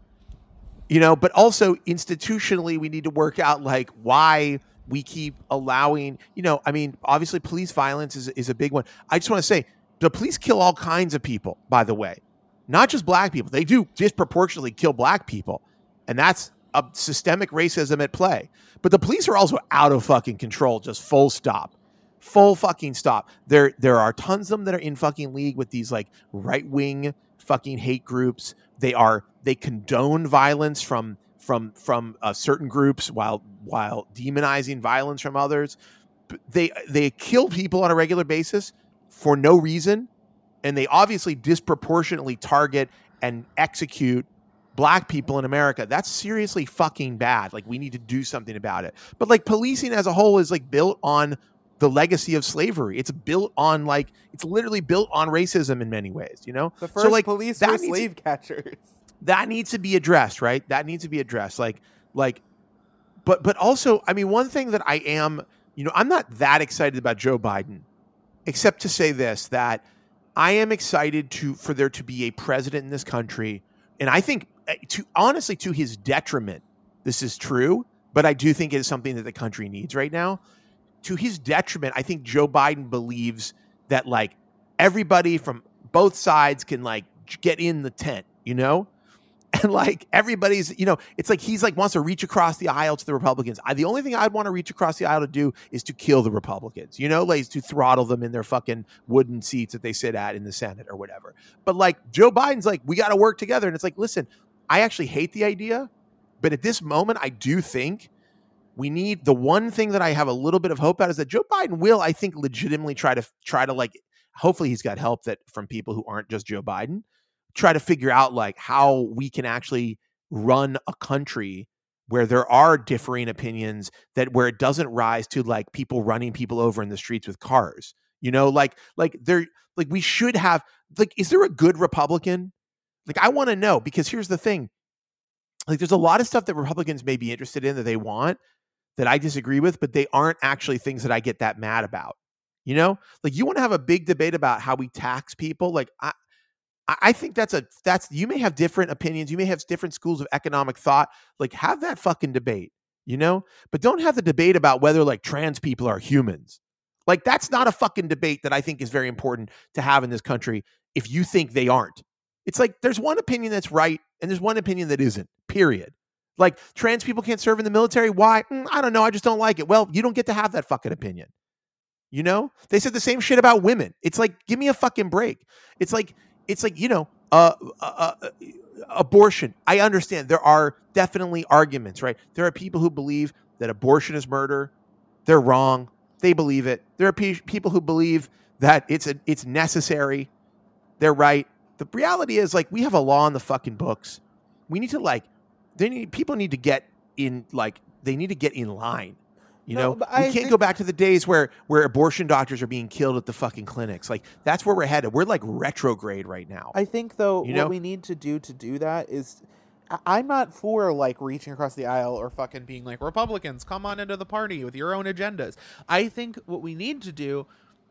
you know. But also institutionally, we need to work out like why we keep allowing, you know, I mean, obviously police violence is, is a big one. I just want to say the police kill all kinds of people, by the way, not just black people. They do disproportionately kill black people. And that's a systemic racism at play. But the police are also out of fucking control. Just full stop, full fucking stop. There, there are tons of them that are in fucking league with these like right wing fucking hate groups. They are, they condone violence from from from uh, certain groups while while demonizing violence from others. They they kill people on a regular basis for no reason, and they obviously disproportionately target and execute black people in America. That's seriously fucking bad. Like, we need to do something about it. But like policing as a whole is like built on the legacy of slavery. It's built on like, it's literally built on racism in many ways, you know? The first so, like, police were slave catchers. That needs to be addressed, right? That needs to be addressed. Like, like, but, but also, I mean, one thing that I am, you know, I'm not that excited about Joe Biden, except to say this, that I am excited to, for there to be a president in this country. And I think to honestly, to his detriment, this is true, but I do think it is something that the country needs right now. To his detriment, I think Joe Biden believes that like everybody from both sides can like get in the tent, you know? And like everybody's, you know, it's like he's like wants to reach across the aisle to the Republicans. I, the only thing I'd want to reach across the aisle to do is to kill the Republicans, you know, like is to throttle them in their fucking wooden seats that they sit at in the Senate or whatever. But like Joe Biden's like, we got to work together. And it's like, listen, I actually hate the idea. But at this moment, I do think we need the one thing that I have a little bit of hope about is that Joe Biden will, I think, legitimately try to try to like, hopefully he's got help that from people who aren't just Joe Biden. Try to figure out like how we can actually run a country where there are differing opinions, that where it doesn't rise to like people running people over in the streets with cars, you know, like, like there, like we should have, like, is there a good Republican? Like, I want to know, because here's the thing. Like, there's a lot of stuff that Republicans may be interested in that they want that I disagree with, but they aren't actually things that I get that mad about, you know, like you want to have a big debate about how we tax people. Like I, I think that's a, that's, you may have different opinions. You may have different schools of economic thought. Like, have that fucking debate, you know, but don't have the debate about whether like trans people are humans. Like, that's not a fucking debate that I think is very important to have in this country. If you think they aren't, it's like, there's one opinion that's right. And there's one opinion that isn't, period. Like, trans people can't serve in the military. Why? Mm, I don't know. I just don't like it. Well, you don't get to have that fucking opinion. You know, they said the same shit about women. It's like, give me a fucking break. It's like, It's like, you know, uh, uh, uh, abortion. I understand there are definitely arguments, right? There are people who believe that abortion is murder. They're wrong. They believe it. There are pe- people who believe that it's a, it's necessary. They're right. The reality is, like, we have a law in the fucking books. We need to, like, they need people need to get in, like, they need to get in line. You no, know, we I can't think... go back to the days where, where abortion doctors are being killed at the fucking clinics. Like, that's where we're headed. We're, like, retrograde right now. I think, though, you what know? we need to do to do that is, I'm not for, like, reaching across the aisle or fucking being like, Republicans, come on into the party with your own agendas. I think what we need to do,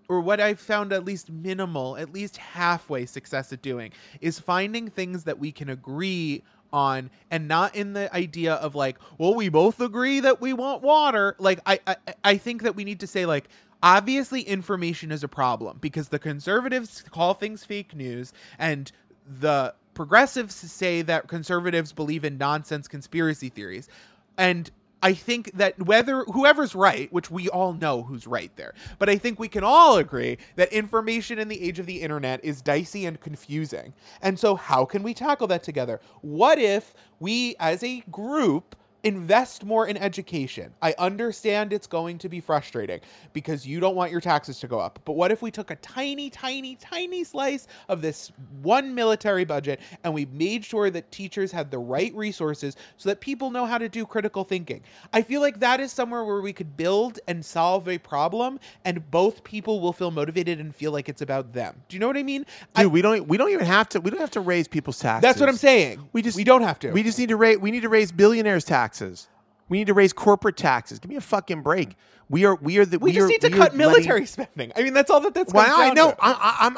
or what I've found at least minimal, at least halfway success at doing, is finding things that we can agree on, and not in the idea of like, well, we both agree that we want water. Like, I, I, I think that we need to say, like, obviously information is a problem because the conservatives call things fake news and the progressives say that conservatives believe in nonsense conspiracy theories. And I think that whether whoever's right, which we all know who's right there, but I think we can all agree that information in the age of the internet is dicey and confusing. And so how can we tackle that together? What if we as a group invest more in education? I understand it's going to be frustrating because you don't want your taxes to go up. But what if we took a tiny, tiny, tiny slice of this one military budget and we made sure that teachers had the right resources so that people know how to do critical thinking? I feel like that is somewhere where we could build and solve a problem, and both people will feel motivated and feel like it's about them. Do you know what I mean? Dude, I, we don't we don't even have to we don't have to raise people's taxes. That's what I'm saying. We just we don't have to. We just need to raise we need to raise billionaires' taxes. Taxes. We need to raise corporate taxes. Give me a fucking break. We are. We are. The, we, we just are, need to cut military letting, spending. I mean, that's all that that's. Well, I know. I,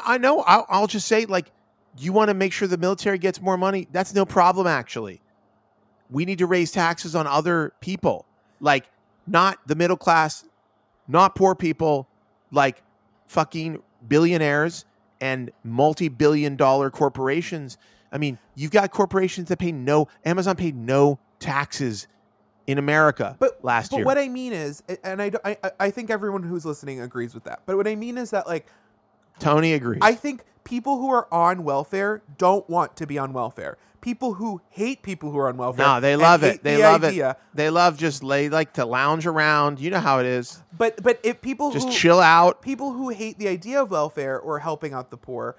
I, I know. I'll, I'll just say, like, you want to make sure the military gets more money. That's no problem. Actually, we need to raise taxes on other people, like not the middle class, not poor people, like fucking billionaires and multi-billion-dollar corporations. I mean, you've got corporations that pay no. Amazon paid no taxes in America but, last but year. But what I mean is, and I, I, I think everyone who's listening agrees with that. But what I mean is that, like, Tony agrees. I think people who are on welfare don't want to be on welfare. People who hate people who are on welfare. No, they love it. They the love idea. it. They love just lay like to lounge around. You know how it is. But but if people just who, chill out. People who hate the idea of welfare or helping out the poor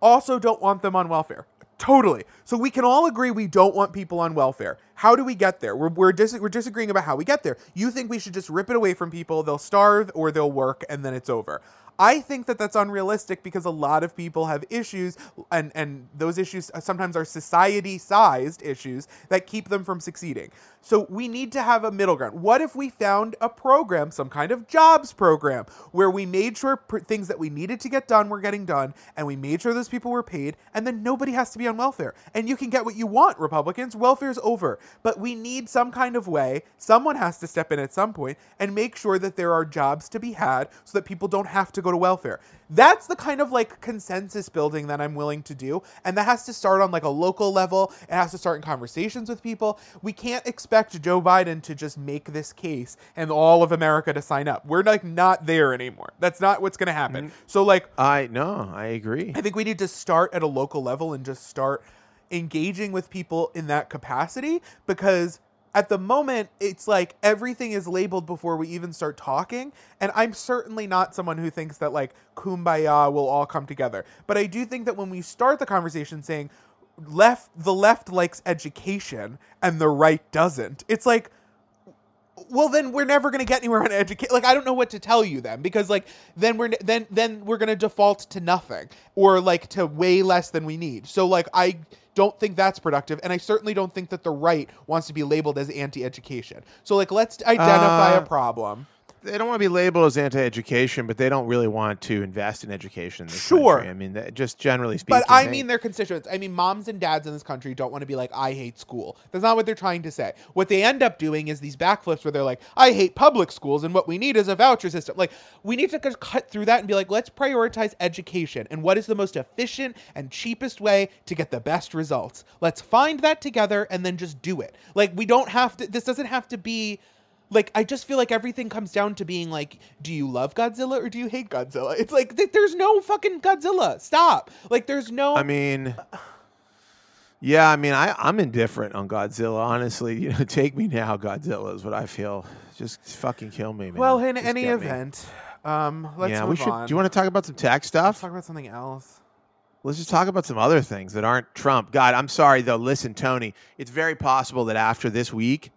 also don't want them on welfare. Totally. So we can all agree we don't want people on welfare. How do we get there? We're we're, dis- we're disagreeing about how we get there. You think we should just rip it away from people, they'll starve or they'll work, and then it's over. I think that that's unrealistic because a lot of people have issues, and, and those issues sometimes are society-sized issues that keep them from succeeding. So we need to have a middle ground. What if we found a program, some kind of jobs program, where we made sure pr- things that we needed to get done were getting done, and we made sure those people were paid, and then nobody has to be on welfare. And you can get what you want, Republicans. Welfare's over. But we need some kind of way. Someone has to step in at some point and make sure that there are jobs to be had so that people don't have to go to welfare. That's the kind of, like, consensus building that I'm willing to do. And that has to start on, like, a local level. It has to start in conversations with people. We can't expect Joe Biden to just make this case and all of America to sign up. We're, like, not there anymore. That's not what's going to happen. Mm-hmm. So, like, I no, I agree. I think we need to start at a local level and just start engaging with people in that capacity, because at the moment, it's like everything is labeled before we even start talking. And I'm certainly not someone who thinks that, like, kumbaya, will all come together. But I do think that when we start the conversation saying left, the left likes education and the right doesn't, it's like, well, then we're never going to get anywhere on education. Like, I don't know what to tell you then, because, like, then we're then then we're going to default to nothing, or, like, to way less than we need. So, like, I don't think that's productive. And I certainly don't think that the right wants to be labeled as anti-education. So, like, let's identify uh, a problem. They don't want to be labeled as anti-education, but they don't really want to invest in education in this sure. country. I mean, that, just generally speaking. But I they, mean their constituents. I mean, moms and dads in this country don't want to be like, I hate school. That's not what they're trying to say. What they end up doing is these backflips where they're like, I hate public schools, and what we need is a voucher system. Like, we need to cut through that and be like, let's prioritize education and what is the most efficient and cheapest way to get the best results. Let's find that together and then just do it. Like, we don't have to, this doesn't have to be, like, I just feel like everything comes down to being like, do you love Godzilla or do you hate Godzilla? It's like, th- there's no fucking Godzilla. Stop. Like, there's no... I mean, Yeah, I mean, I, I'm indifferent on Godzilla, honestly. You know, take me now, Godzilla, is what I feel. Just fucking kill me, man. Well, in Just any event, um, let's yeah, move we should, on. Do you want to talk about some tech stuff? Let's talk about something else. Let's just talk about some other things that aren't Trump. God, I'm sorry, though. Listen, Tony, it's very possible that after this week,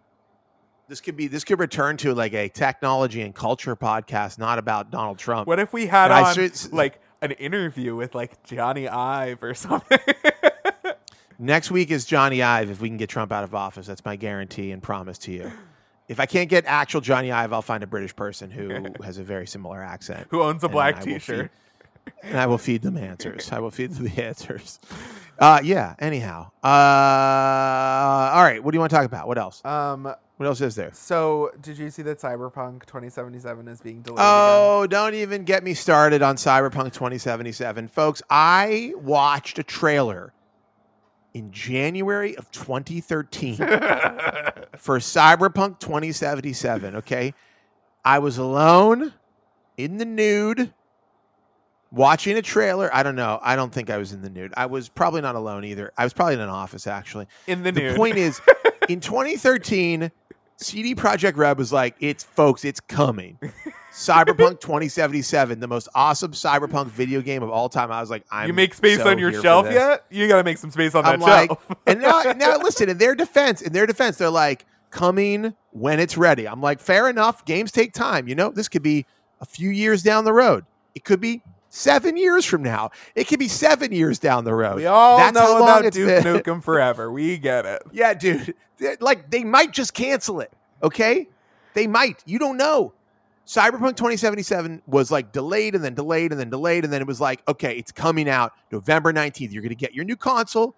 this could be this could return to like a technology and culture podcast, not about Donald Trump. What if we had and on should, like an interview with like Johnny Ive or something? Next week is Johnny Ive if we can get Trump out of office. That's my guarantee and promise to you. If I can't get actual Johnny Ive, I'll find a British person who has a very similar accent. Who owns a black t-shirt. Feed, and I will feed them answers. I will feed them the answers. Uh, yeah, anyhow. Uh, all right, what do you want to talk about? What else? Um, what else is there? So did you see that Cyberpunk twenty seventy-seven is being delayed Oh, again? Don't even get me started on Cyberpunk twenty seventy-seven. Folks, I watched a trailer in January of twenty thirteen for Cyberpunk twenty seventy-seven, okay? I was alone in the nude watching a trailer. I don't know. I don't think I was in the nude. I was probably not alone either. I was probably in an office, actually. In the, the nude. The point is, in twenty thirteen, C D Projekt Red was like, it's, folks, it's coming. Cyberpunk twenty seventy-seven, the most awesome cyberpunk video game of all time. I was like, I'm You make space so on your shelf yet? You got to make some space on I'm that like, shelf. And now, now listen, in their defense, in their defense, they're like, coming when it's ready. I'm like, fair enough. Games take time. You know, this could be a few years down the road. It could be seven years from now. It could be seven years down the road. We all That's know how long about it's Duke been. Nukem Forever. We get it. Yeah, dude. Like, they might just cancel it. Okay? They might. You don't know. Cyberpunk twenty seventy-seven was like delayed and then delayed and then delayed. And then it was like, okay, it's coming out November nineteenth. You're going to get your new console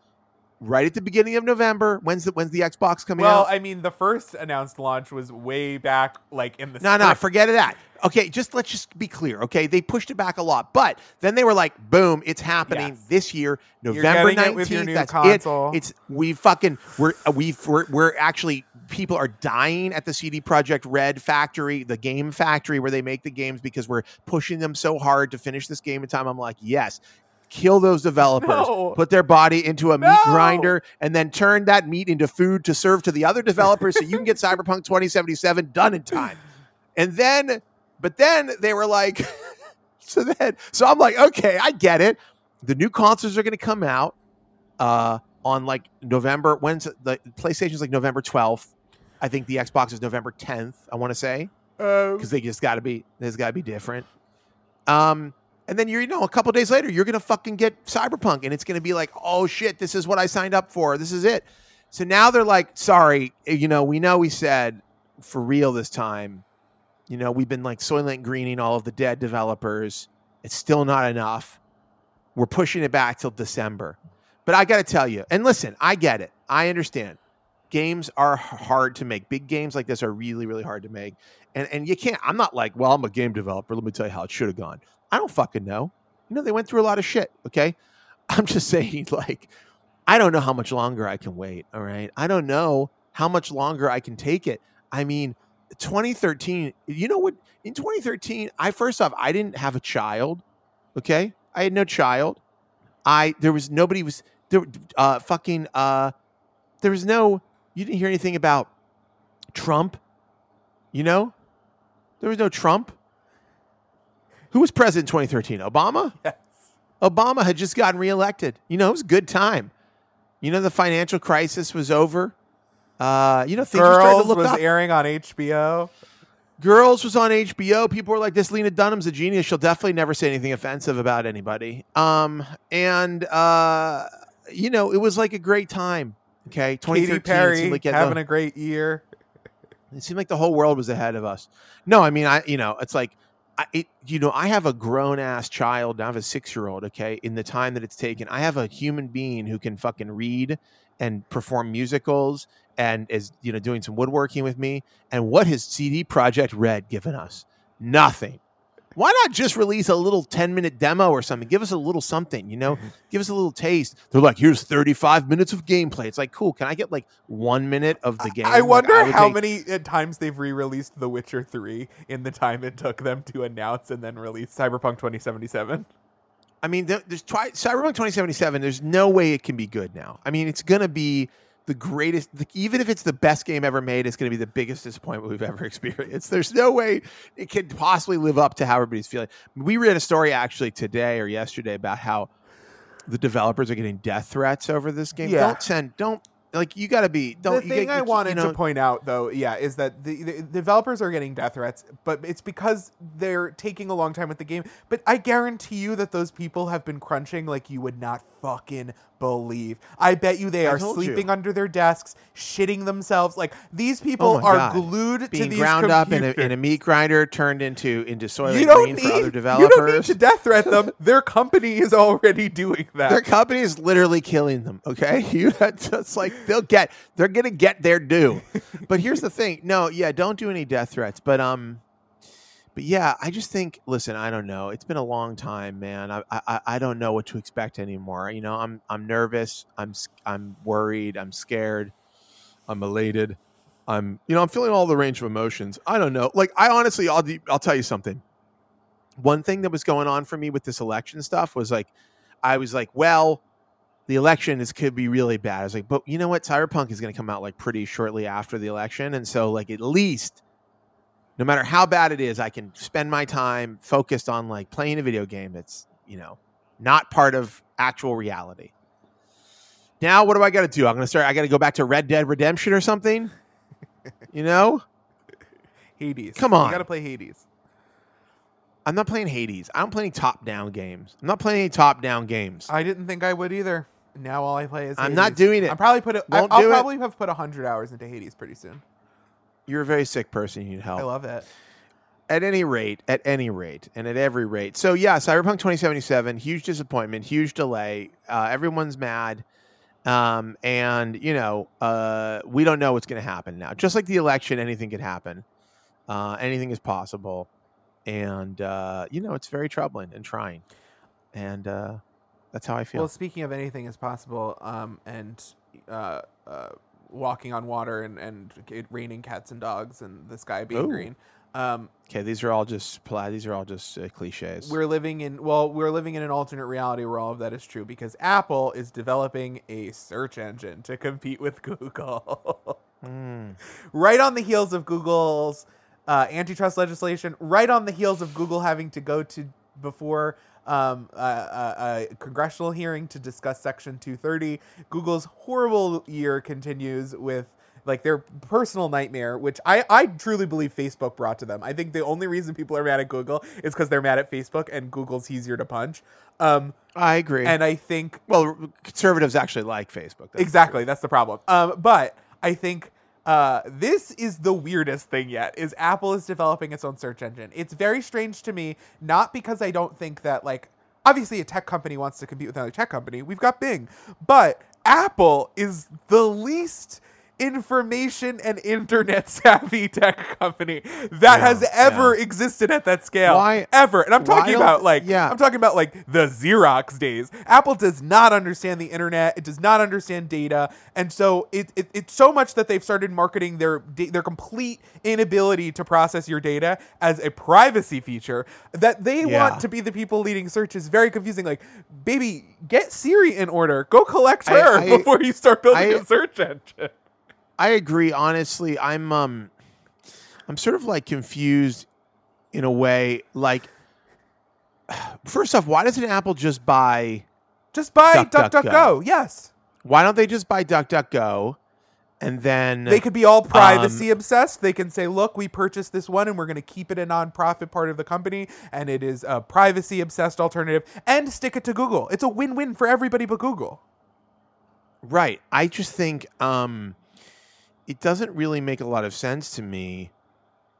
right at the beginning of November. When's the, when's the Xbox coming well, out? Well, I mean, the first announced launch was way back like in the No, spring. no, forget that. Okay, just let's just be clear. Okay, they pushed it back a lot. But then they were like, boom, it's happening yes. this year, November nineteenth. It with your new that's console. It. It's, we fucking, we're, we we're, we're actually... People are dying at the C D Projekt Red factory, the game factory where they make the games because we're pushing them so hard to finish this game in time. I'm like, yes, kill those developers, no. put their body into a no. meat grinder, and then turn that meat into food to serve to the other developers so you can get Cyberpunk twenty seventy-seven done in time. And then, but then they were like, so then, so I'm like, okay, I get it. The new consoles are going to come out uh, on like November. When's the PlayStation's like November twelfth. I think the Xbox is November tenth, I want to say, because um, they just got to be, there's got to be different. Um, and then, you're, you know, a couple days later, you're going to fucking get Cyberpunk, and it's going to be like, oh, shit, this is what I signed up for. This is it. So now they're like, sorry, you know, we know we said for real this time, you know, we've been like Soylent Greening all of the dead developers. It's still not enough. We're pushing it back till December. But I got to tell you, and listen, I get it. I understand. Games are hard to make. Big games like this are really, really hard to make. And and you can't, I'm not like, well, I'm a game developer. Let me tell you how it should have gone. I don't fucking know. You know, they went through a lot of shit, okay? I'm just saying, like, I don't know how much longer I can wait, all right? I don't know how much longer I can take it. I mean, twenty thirteen, you know what? In twenty thirteen, I first off, I didn't have a child, okay? I had no child. I, there was, nobody was, there, uh, fucking, uh, there was no, you didn't hear anything about Trump, you know? There was no Trump. Who was president in twenty thirteen? Obama? Yes. Obama had just gotten reelected. You know, it was a good time. You know, the financial crisis was over. Uh, you know, things were starting to look up. Girls was airing on H B O. Girls was on H B O. People were like, this Lena Dunham's a genius. She'll definitely never say anything offensive about anybody. Um, and, uh, you know, it was like a great time. Okay, Katy Perry like having the, a great year. It seemed like the whole world was ahead of us. No, I mean, I you know, it's like, I, it, you know, I have a grown ass child. I have a six year old. Okay, in the time that it's taken, I have a human being who can fucking read and perform musicals and is, you know, doing some woodworking with me. And what has C D Projekt Red given us? Nothing. Why not just release a little ten-minute demo or something? Give us a little something, you know? Give us a little taste. They're like, here's thirty-five minutes of gameplay. It's like, cool, can I get like one minute of the game? I wonder like, I how take... many times they've re-released The Witcher three in the time it took them to announce and then release Cyberpunk twenty seventy-seven. I mean, there's try, Cyberpunk twenty seventy-seven, there's no way it can be good now. I mean, it's going to be the greatest, the, even if it's the best game ever made, it's going to be the biggest disappointment we've ever experienced. There's no way it can possibly live up to how everybody's feeling. We read a story actually today or yesterday about how the developers are getting death threats over this game. Yeah. Don't send, don't, like, you got to be. Don't, the thing you get, I you, wanted you know, to point out, though, yeah, is that the, the developers are getting death threats, but it's because they're taking a long time with the game. But I guarantee you that those people have been crunching like you would not fucking believe. I bet you they I are sleeping you. under their desks, shitting themselves. Like, these people oh are God. glued Being to these ground computers. Being ground up in a, in a meat grinder turned into, into soylent green need, for other developers. You don't need to death threat them. Their company is already doing that. Their company is literally killing them, okay? You, it's like they'll get, they're going to get their due. But here's the thing. No, yeah, don't do any death threats. But, um, but yeah, I just think, listen, I don't know. It's been a long time, man. I, I, I don't know what to expect anymore. You know, I'm, I'm nervous. I'm, I'm worried. I'm scared. I'm elated. I'm, you know, I'm feeling all the range of emotions. I don't know. Like, I honestly, I'll, I'll tell you something. One thing that was going on for me with this election stuff was like, I was like, well, the election is could be really bad. I was like, but you know what? Cyberpunk is going to come out like pretty shortly after the election. And so like, at least no matter how bad it is, I can spend my time focused on like playing a video game that's, you know, not part of actual reality. Now, what do I got to do? I'm going to start. I got to go back to Red Dead Redemption or something, you know, Hades. Come on. You got to play Hades. I'm not playing Hades. I don't play any top down games. I'm not playing any top down games. I didn't think I would either. Now all I play is Hades. I'm not doing it. I'm probably put a, I'll probably it. have put one hundred hours into Hades pretty soon. You're a very sick person. You need help. I love it. At any rate, at any rate, and at every rate. So, yeah, Cyberpunk twenty seventy-seven, huge disappointment, huge delay. Uh, everyone's mad. Um, and, you know, uh, we don't know what's going to happen now. Just like the election, anything could happen. Uh, anything is possible. And, uh, you know, it's very troubling and trying. And uh, that's how I feel. Well, speaking of anything is possible um, and... Uh, uh, walking on water and, and it raining cats and dogs and the sky being Ooh. green. Um, okay. These are all just, these are all just uh, cliches. We're living in, well, we're living in an alternate reality where all of that is true because Apple is developing a search engine to compete with Google mm. right on the heels of Google's uh, antitrust legislation, right on the heels of Google having to go to before Um, a, a, a congressional hearing to discuss Section two thirty. Google's horrible year continues with like their personal nightmare, which I, I truly believe Facebook brought to them. I think the only reason people are mad at Google is because they're mad at Facebook and Google's easier to punch. Um, I agree. And I think... Well, conservatives actually like Facebook. That's exactly. True. That's the problem. Um, but I think... Uh, this is the weirdest thing yet, is Apple is developing its own search engine. It's very strange to me, not because I don't think that, like, obviously a tech company wants to compete with another tech company. We've got Bing. But Apple is the least information and internet-savvy tech company that yeah, has ever yeah. existed at that scale. Why, ever. And I'm talking about, like, yeah. I'm talking about, like, the Xerox days. Apple does not understand the internet. It does not understand data. And so it, it it's so much that they've started marketing their their complete inability to process your data as a privacy feature that they yeah. want to be the people leading search is very confusing. Like, baby, get Siri in order. Go collect her I, I, before you start building I, a search engine. I agree. Honestly, I'm um, I'm sort of like confused in a way. Like, first off, why doesn't Apple just buy just buy DuckDuckGo? Duck, Duck, yes. Why don't they just buy DuckDuckGo, and then they could be all privacy um, obsessed? They can say, "Look, we purchased this one, and we're going to keep it a nonprofit part of the company, and it is a privacy obsessed alternative," and stick it to Google. It's a win-win for everybody but Google. Right. I just think um. It doesn't really make a lot of sense to me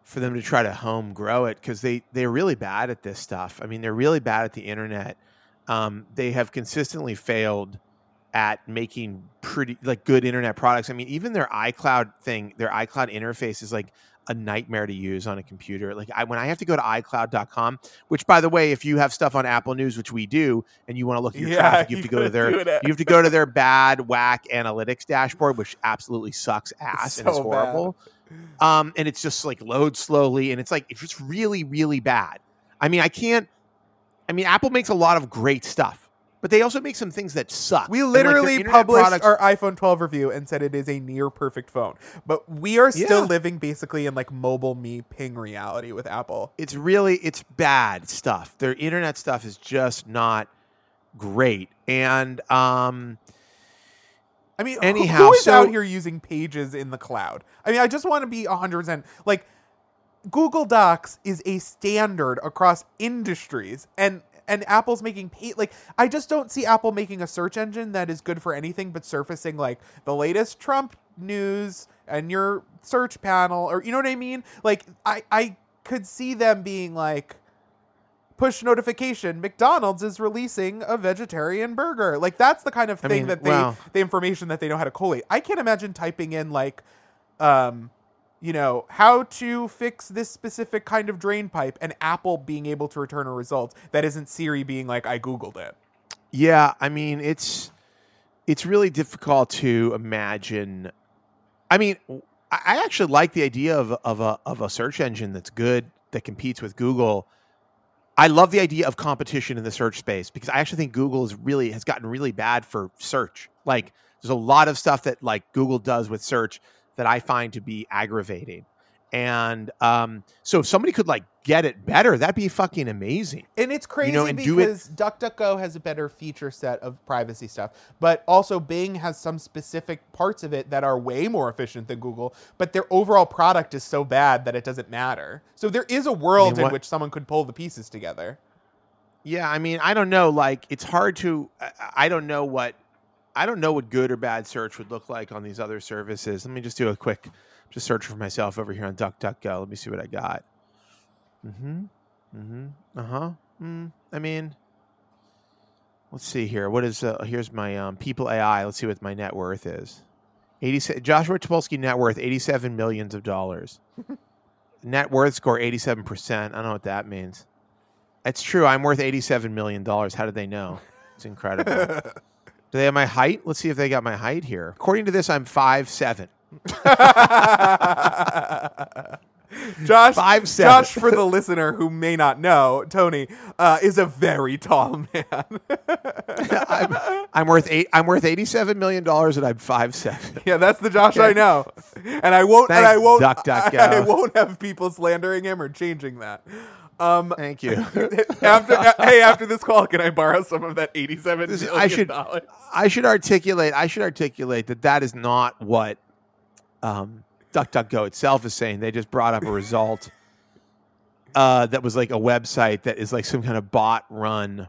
for them to try to home grow it because they, they're really bad at this stuff. I mean, they're really bad at the internet. Um, they have consistently failed at making pretty like good internet products. I mean, even their iCloud thing, their iCloud interface is like a nightmare to use on a computer. Like I, when I have to go to iCloud dot com, which by the way, if you have stuff on Apple News, which we do, and you want to look at your yeah, traffic, you have you to go to their, you have to go to their bad whack analytics dashboard, which absolutely sucks ass so and it's horrible. Bad. Um, and it's just like loads slowly. And it's like, it's just really, really bad. I mean, I can't, I mean, Apple makes a lot of great stuff, but they also make some things that suck. We literally like published products... our iPhone twelve review and said it is a near perfect phone, but we are still yeah. living basically in like mobile me ping reality with Apple. It's really, it's bad stuff. Their internet stuff is just not great. And, um, I mean, anyhow, who is so, out here using Pages in the cloud? I mean, I just want to be one hundred percent like Google Docs is a standard across industries, and and Apple's making pay, like I just don't see Apple making a search engine that is good for anything but surfacing like the latest Trump news and your search panel, or you know what I mean? Like I I could see them being like, push notification, McDonald's is releasing a vegetarian burger. Like that's the kind of thing I mean, that they, wow. the information that they know how to collate. I can't imagine typing in like, um, you know, how to fix this specific kind of drain pipe and Apple being able to return a result that isn't Siri being like, I Googled it. Yeah. I mean, it's, it's really difficult to imagine. I mean, I actually like the idea of, of a, of a search engine that's good, that competes with Google. I love the idea of competition in the search space because I actually think Google is really has gotten really bad for search. Like there's a lot of stuff that like Google does with search that I find to be aggravating. And um, so if somebody could like get it better, that'd be fucking amazing. And it's crazy you know, and because it- DuckDuckGo has a better feature set of privacy stuff, but also Bing has some specific parts of it that are way more efficient than Google, but their overall product is so bad that it doesn't matter. So there is a world I mean, what- in which someone could pull the pieces together. Yeah, I mean, I don't know. Like it's hard to, I don't know what, I don't know what good or bad search would look like on these other services. Let me just do a quick... Just search for myself over here on DuckDuckGo. Let me see what I got. Mm-hmm. Mm-hmm. Uh-huh. Mm. I mean, let's see here. What is, uh, here's my um, People A I. Let's see what my net worth is. eighty-seven Joshua Topolsky net worth, eighty-seven millions of dollars. Net worth score, eighty-seven percent. I don't know what that means. That's true. I'm worth eighty-seven million dollars. How did they know? It's incredible. Do they have my height? Let's see if they got my height here. According to this, I'm five seven. Josh, Five, Josh, for the listener who may not know, Tony uh, is a very tall man. I'm, I'm worth eight. I'm worth eighty-seven million dollars, and I'm five seven. Yeah, that's the Josh okay. I know, and I won't. Thanks, and I won't. Duck, duck, I, I won't have people slandering him or changing that. Um, Thank you. after, uh, hey, after this call, can I borrow some of that eighty-seven this, million I should, dollars? I should articulate. I should articulate that that is not what. Um, DuckDuckGo itself is saying. They just brought up a result uh, that was like a website that is like some kind of bot run.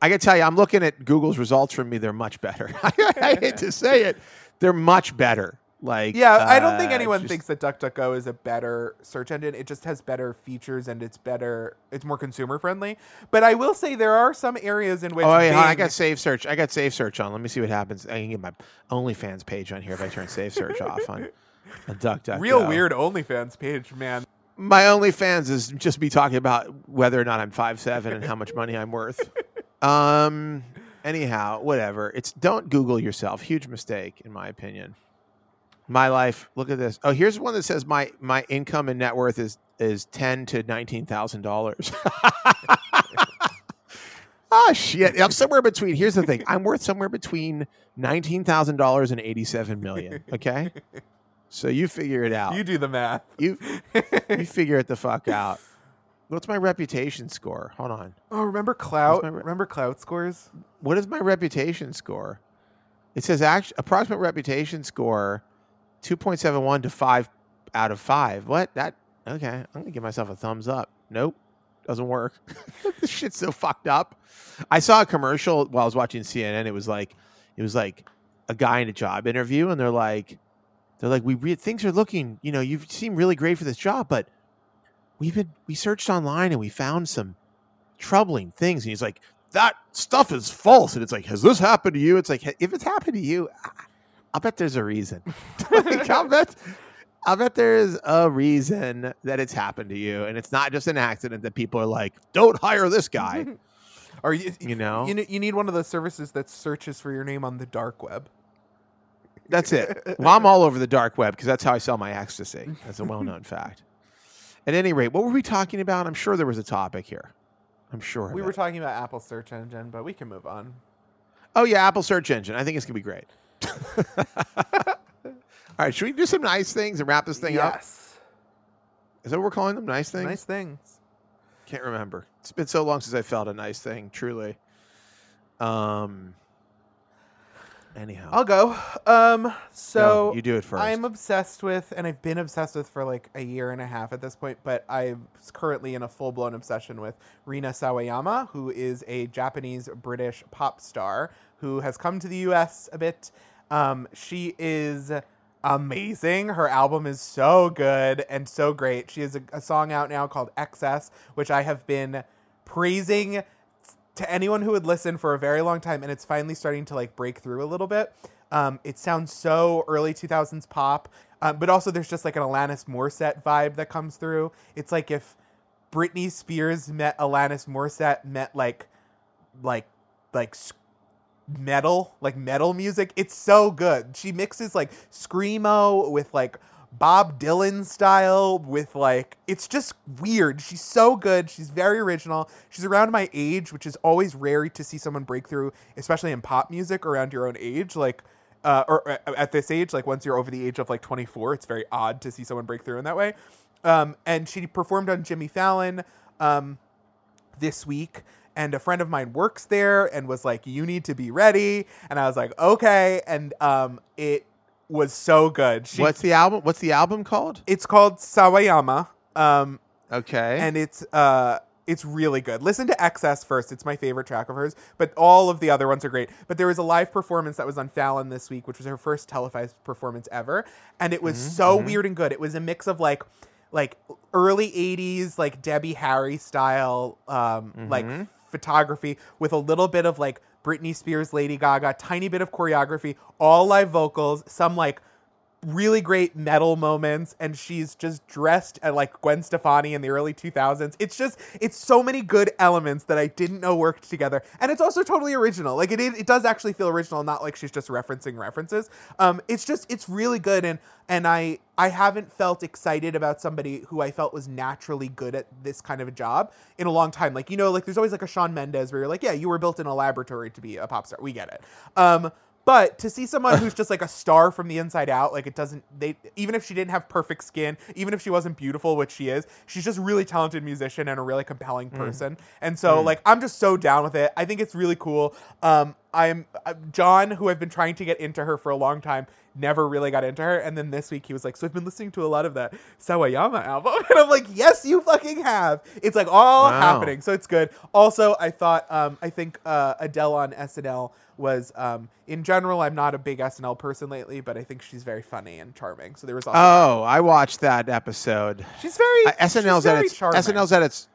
I gotta tell you, I'm looking at Google's results from me. They're much better. I hate to say it. They're much better. Like, yeah, uh, I don't think anyone just, thinks that DuckDuckGo is a better search engine. It just has better features and it's better. It's more consumer friendly. But I will say there are some areas in which. Oh, yeah, Bing... I got Save Search. I got Save Search on. Let me see what happens. I can get my OnlyFans page on here if I turn Save Search off on, on DuckDuckGo. Real weird OnlyFans page, man. My OnlyFans is just me talking about whether or not I'm five seven and how much money I'm worth. Um. Anyhow, whatever. It's don't Google yourself. Huge mistake, in my opinion. My life. Look at this. Oh, here's one that says my my income and net worth is is ten to nineteen thousand dollars. Ah, shit. I'm somewhere between. Here's the thing. I'm worth somewhere between nineteen thousand dollars and eighty-seven million. Okay, so you figure it out. You do the math. You you figure it the fuck out. What's my reputation score? Hold on. Oh, remember clout? Re- remember clout scores? What is my reputation score? It says act- approximate reputation score. two point seven one to five out of five. What? That okay. I'm gonna give myself a thumbs up. Nope, doesn't work. This shit's so fucked up. I saw a commercial while I was watching C N N. It was like, it was like a guy in a job interview, and they're like, they're like, we re- things are looking. You know, you seem really great for this job, but we've been we searched online and we found some troubling things. And he's like, that stuff is false. And it's like, has this happened to you? It's like, if it's happened to you. I- I'll bet there's a reason. like, I'll bet, I'll bet there's a reason that it's happened to you, and it's not just an accident that people are like, "Don't hire this guy." Or you, you know, you, you need one of those services that searches for your name on the dark web. That's it. Well, I'm all over the dark web because that's how I sell my ecstasy. That's a well-known fact. At any rate, what were we talking about? I'm sure there was a topic here. I'm sure. We were talking about Apple search engine, but we can move on. Oh, yeah, Apple search engine. I think it's going to be great. All right, should we do some nice things and wrap this thing yes. up? Yes. Is that what we're calling them? Nice things? Nice things. Can't remember. It's been so long since I felt a nice thing, truly. Um. Anyhow. I'll go. Um. So no, you do it first. I'm obsessed with, and I've been obsessed with for like a year and a half at this point, but I'm currently in a full-blown obsession with Rina Sawayama, who is a Japanese-British pop star who has come to the U S a bit. Um, she is amazing. Her album is so good and so great. She has a, a song out now called Excess, which I have been praising to anyone who would listen for a very long time, and it's finally starting to like break through a little bit. Um, it sounds so early two thousands pop, um, but also there's just like an Alanis Morissette vibe that comes through. It's like if Britney Spears met Alanis Morissette met like, like, like metal, like metal music. It's so good. She mixes like screamo with like Bob Dylan style with like, it's just weird. She's so good. She's very original. She's around my age, which is always rare to see someone break through, especially in pop music around your own age. Like, uh, or, or at this age, like once you're over the age of like twenty-four, it's very odd to see someone break through in that way. Um, and she performed on Jimmy Fallon, um, this week. And a friend of mine works there and was like, you need to be ready. And I was like, okay. And, um, it, was so good. She, What's the album? What's the album called? It's called Sawayama. Um, okay. And it's uh, it's really good. Listen to Excess first. It's my favorite track of hers, but all of the other ones are great. But there was a live performance that was on Fallon this week, which was her first televised performance ever, and it was mm-hmm. so mm-hmm. weird and good. It was a mix of like like early eighties like Debbie Harry style um, mm-hmm. like photography with a little bit of like Britney Spears, Lady Gaga, tiny bit of choreography, all live vocals, some like really great metal moments. And she's just dressed at like Gwen Stefani in the early two thousands. It's just, it's so many good elements that I didn't know worked together. And it's also totally original. Like it, it does actually feel original, not like she's just referencing references. Um, it's just, it's really good. And, and I, I haven't felt excited about somebody who I felt was naturally good at this kind of a job in a long time. Like, you know, like there's always like a Shawn Mendes where you're like, yeah, you were built in a laboratory to be a pop star. We get it. Um, but to see someone who's just like a star from the inside out, like it doesn't, they, even if she didn't have perfect skin, even if she wasn't beautiful, which she is, she's just a really talented musician and a really compelling person. Mm. And so mm. like, I'm just so down with it. I think it's really cool. Um, I'm uh, John, who I've been trying to get into her for a long time, never really got into her. And then this week he was like, so I've been listening to a lot of that Sawayama album. And I'm like, yes, you fucking have. It's like all wow. happening. So it's good. Also, I thought, um, I think uh, Adele on S N L was, um, in general, I'm not a big S N L person lately, but I think she's very funny and charming. So there was also Oh, that. I watched that episode. She's very, uh, S N L's she's very at its, charming. S N L's at its...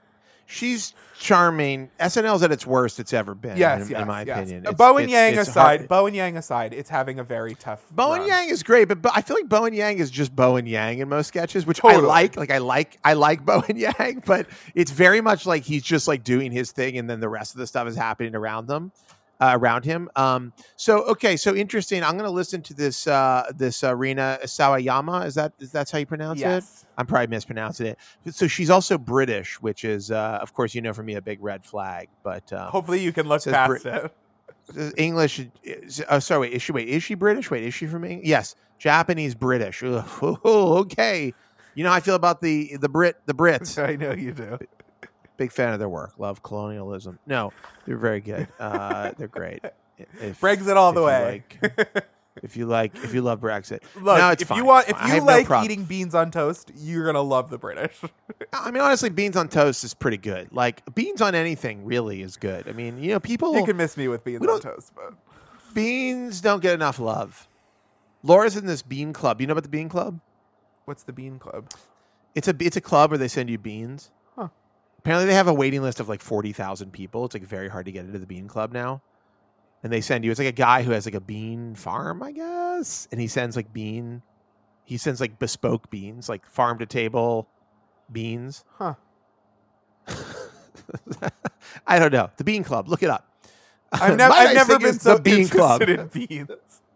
She's charming. S N L's at its worst it's ever been, yes, in, yes, in my yes. opinion. It's, Bo and it's, Yang it's aside, hard. Bo and Yang aside, it's having a very tough Bo run. And Yang is great, but Bo, I feel like Bo and Yang is just Bo and Yang in most sketches, which totally. I like. Like I like I like Bo and Yang, but it's very much like he's just like doing his thing and then the rest of the stuff is happening around them, uh, around him. Um, so okay, so interesting. I'm going to listen to this uh, this uh, Rina Sawayama. Is that is that's how you pronounce yes. it? I'm probably mispronouncing it. So she's also British, which is, uh, of course, you know, for me, a big red flag. But um, hopefully you can look past Br- it. English. Oh, sorry. Wait, is she? Wait, is she British? Wait, is she from England? Yes, Japanese British. Oh, okay. You know how I feel about the the Brit the Brits. I know you do. Big fan of their work. Love colonialism. No, they're very good. Uh, they're great. If, Brexit all the way. Like, If you like, if you love Brexit, look, no, it's if fine. You want, if you like no eating beans on toast, you're gonna love the British. I mean, honestly, beans on toast is pretty good. Like beans on anything really is good. I mean, you know, people you can miss me with beans on toast, but beans don't get enough love. Laura's in this bean club. You know about the bean club? What's the bean club? It's a it's a club where they send you beans. Huh. Apparently, they have a waiting list of like forty thousand people. It's like very hard to get into the bean club now. And they send you, it's like a guy who has like a bean farm, I guess. And he sends like bean, he sends like bespoke beans, like farm to table beans. Huh. I don't know. The Bean Club, look it up. I've, nev- I've never been so bean interested club. in beans,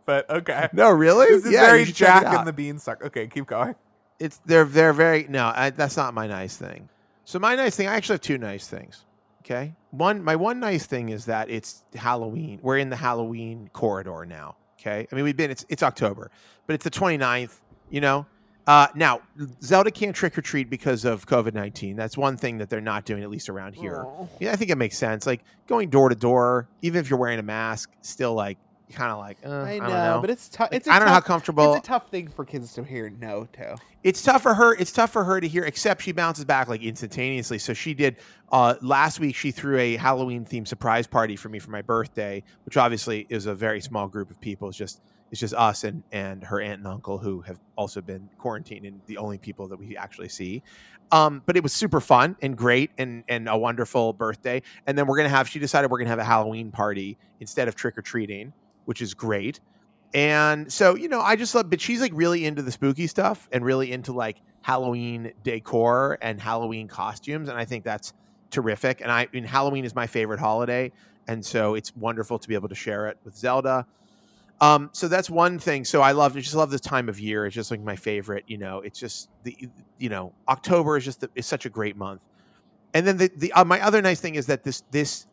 but okay. No, really? This is yeah, very Jack and the Beanstalk. Okay, keep going. It's They're, they're very, no, I, that's not my nice thing. So my nice thing, I actually have two nice things. Okay. One, my one nice thing is that it's Halloween. We're in the Halloween corridor now. Okay. I mean, we've been, it's, it's October, but it's the twenty-ninth, you know? Uh, now, Zelda can't trick or treat because of COVID nineteen. That's one thing that they're not doing, at least around here. Aww. Yeah, I think it makes sense. Like going door to door, even if you're wearing a mask, still like kind of like uh, I, know, I don't know. But it's tough. Like, I don't tough, know how comfortable. It's a tough thing for kids to hear no to. It's tough for her. It's tough for her to hear. Except she bounces back like instantaneously. So she did uh, last week. She threw a Halloween themed surprise party for me for my birthday, which obviously is a very small group of people. It's just. It's just us and, and her aunt and uncle who have also been quarantined and the only people that we actually see. Um, but it was super fun and great and, and a wonderful birthday. And then we're going to have, she decided we're going to have a Halloween party instead of trick or treating, which is great. And so, you know, I just love, but she's like really into the spooky stuff and really into like Halloween decor and Halloween costumes. And I think that's terrific. And I, I mean, Halloween is my favorite holiday. And so it's wonderful to be able to share it with Zelda. Um, so that's one thing. So I love, I just love this time of year. It's just like my favorite, you know, it's just the, you know, October is just, the, it's such a great month. And then the, the, uh, my other nice thing is that this, this,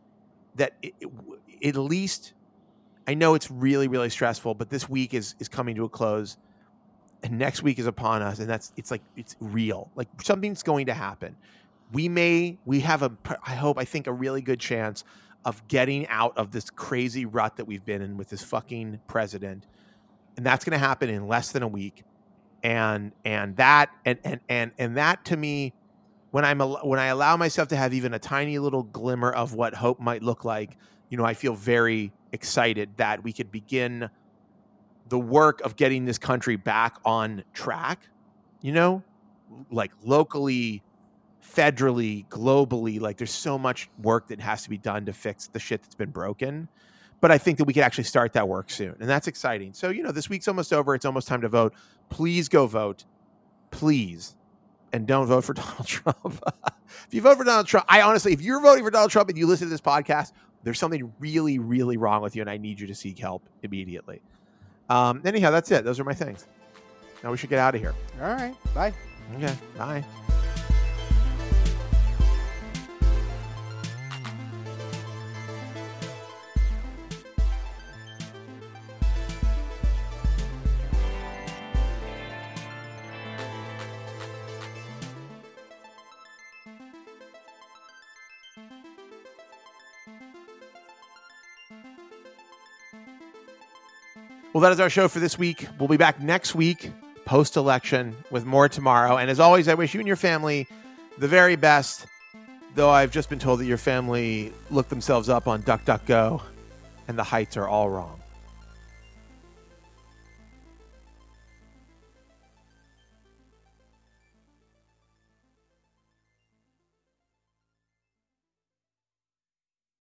that it, it, at least I know it's really, really stressful, but this week is, is coming to a close and next week is upon us. And that's, it's like, it's real, like something's going to happen. We may, we have a, I hope, I think a really good chance of getting out of this crazy rut that we've been in with this fucking president. And that's going to happen in less than a week. And, and that, and, and, and, and that to me, when I'm, when I allow myself to have even a tiny little glimmer of what hope might look like, you know, I feel very excited that we could begin the work of getting this country back on track, you know, like locally, federally, globally, like there's so much work that has to be done to fix the shit that's been broken. But I think that we could actually start that work soon. And that's exciting. So, you know, this week's almost over. It's almost time to vote. Please go vote. Please. And don't vote for Donald Trump. If you vote for Donald Trump, I honestly, if you're voting for Donald Trump and you listen to this podcast, there's something really, really wrong with you. And I need you to seek help immediately. Um, anyhow, that's it. Those are my things. Now we should get out of here. All right. Bye. Okay. Bye. Well, that is our show for this week. We'll be back next week, post-election, with more tomorrow. And as always, I wish you and your family the very best, though I've just been told that your family looked themselves up on DuckDuckGo, and the heights are all wrong.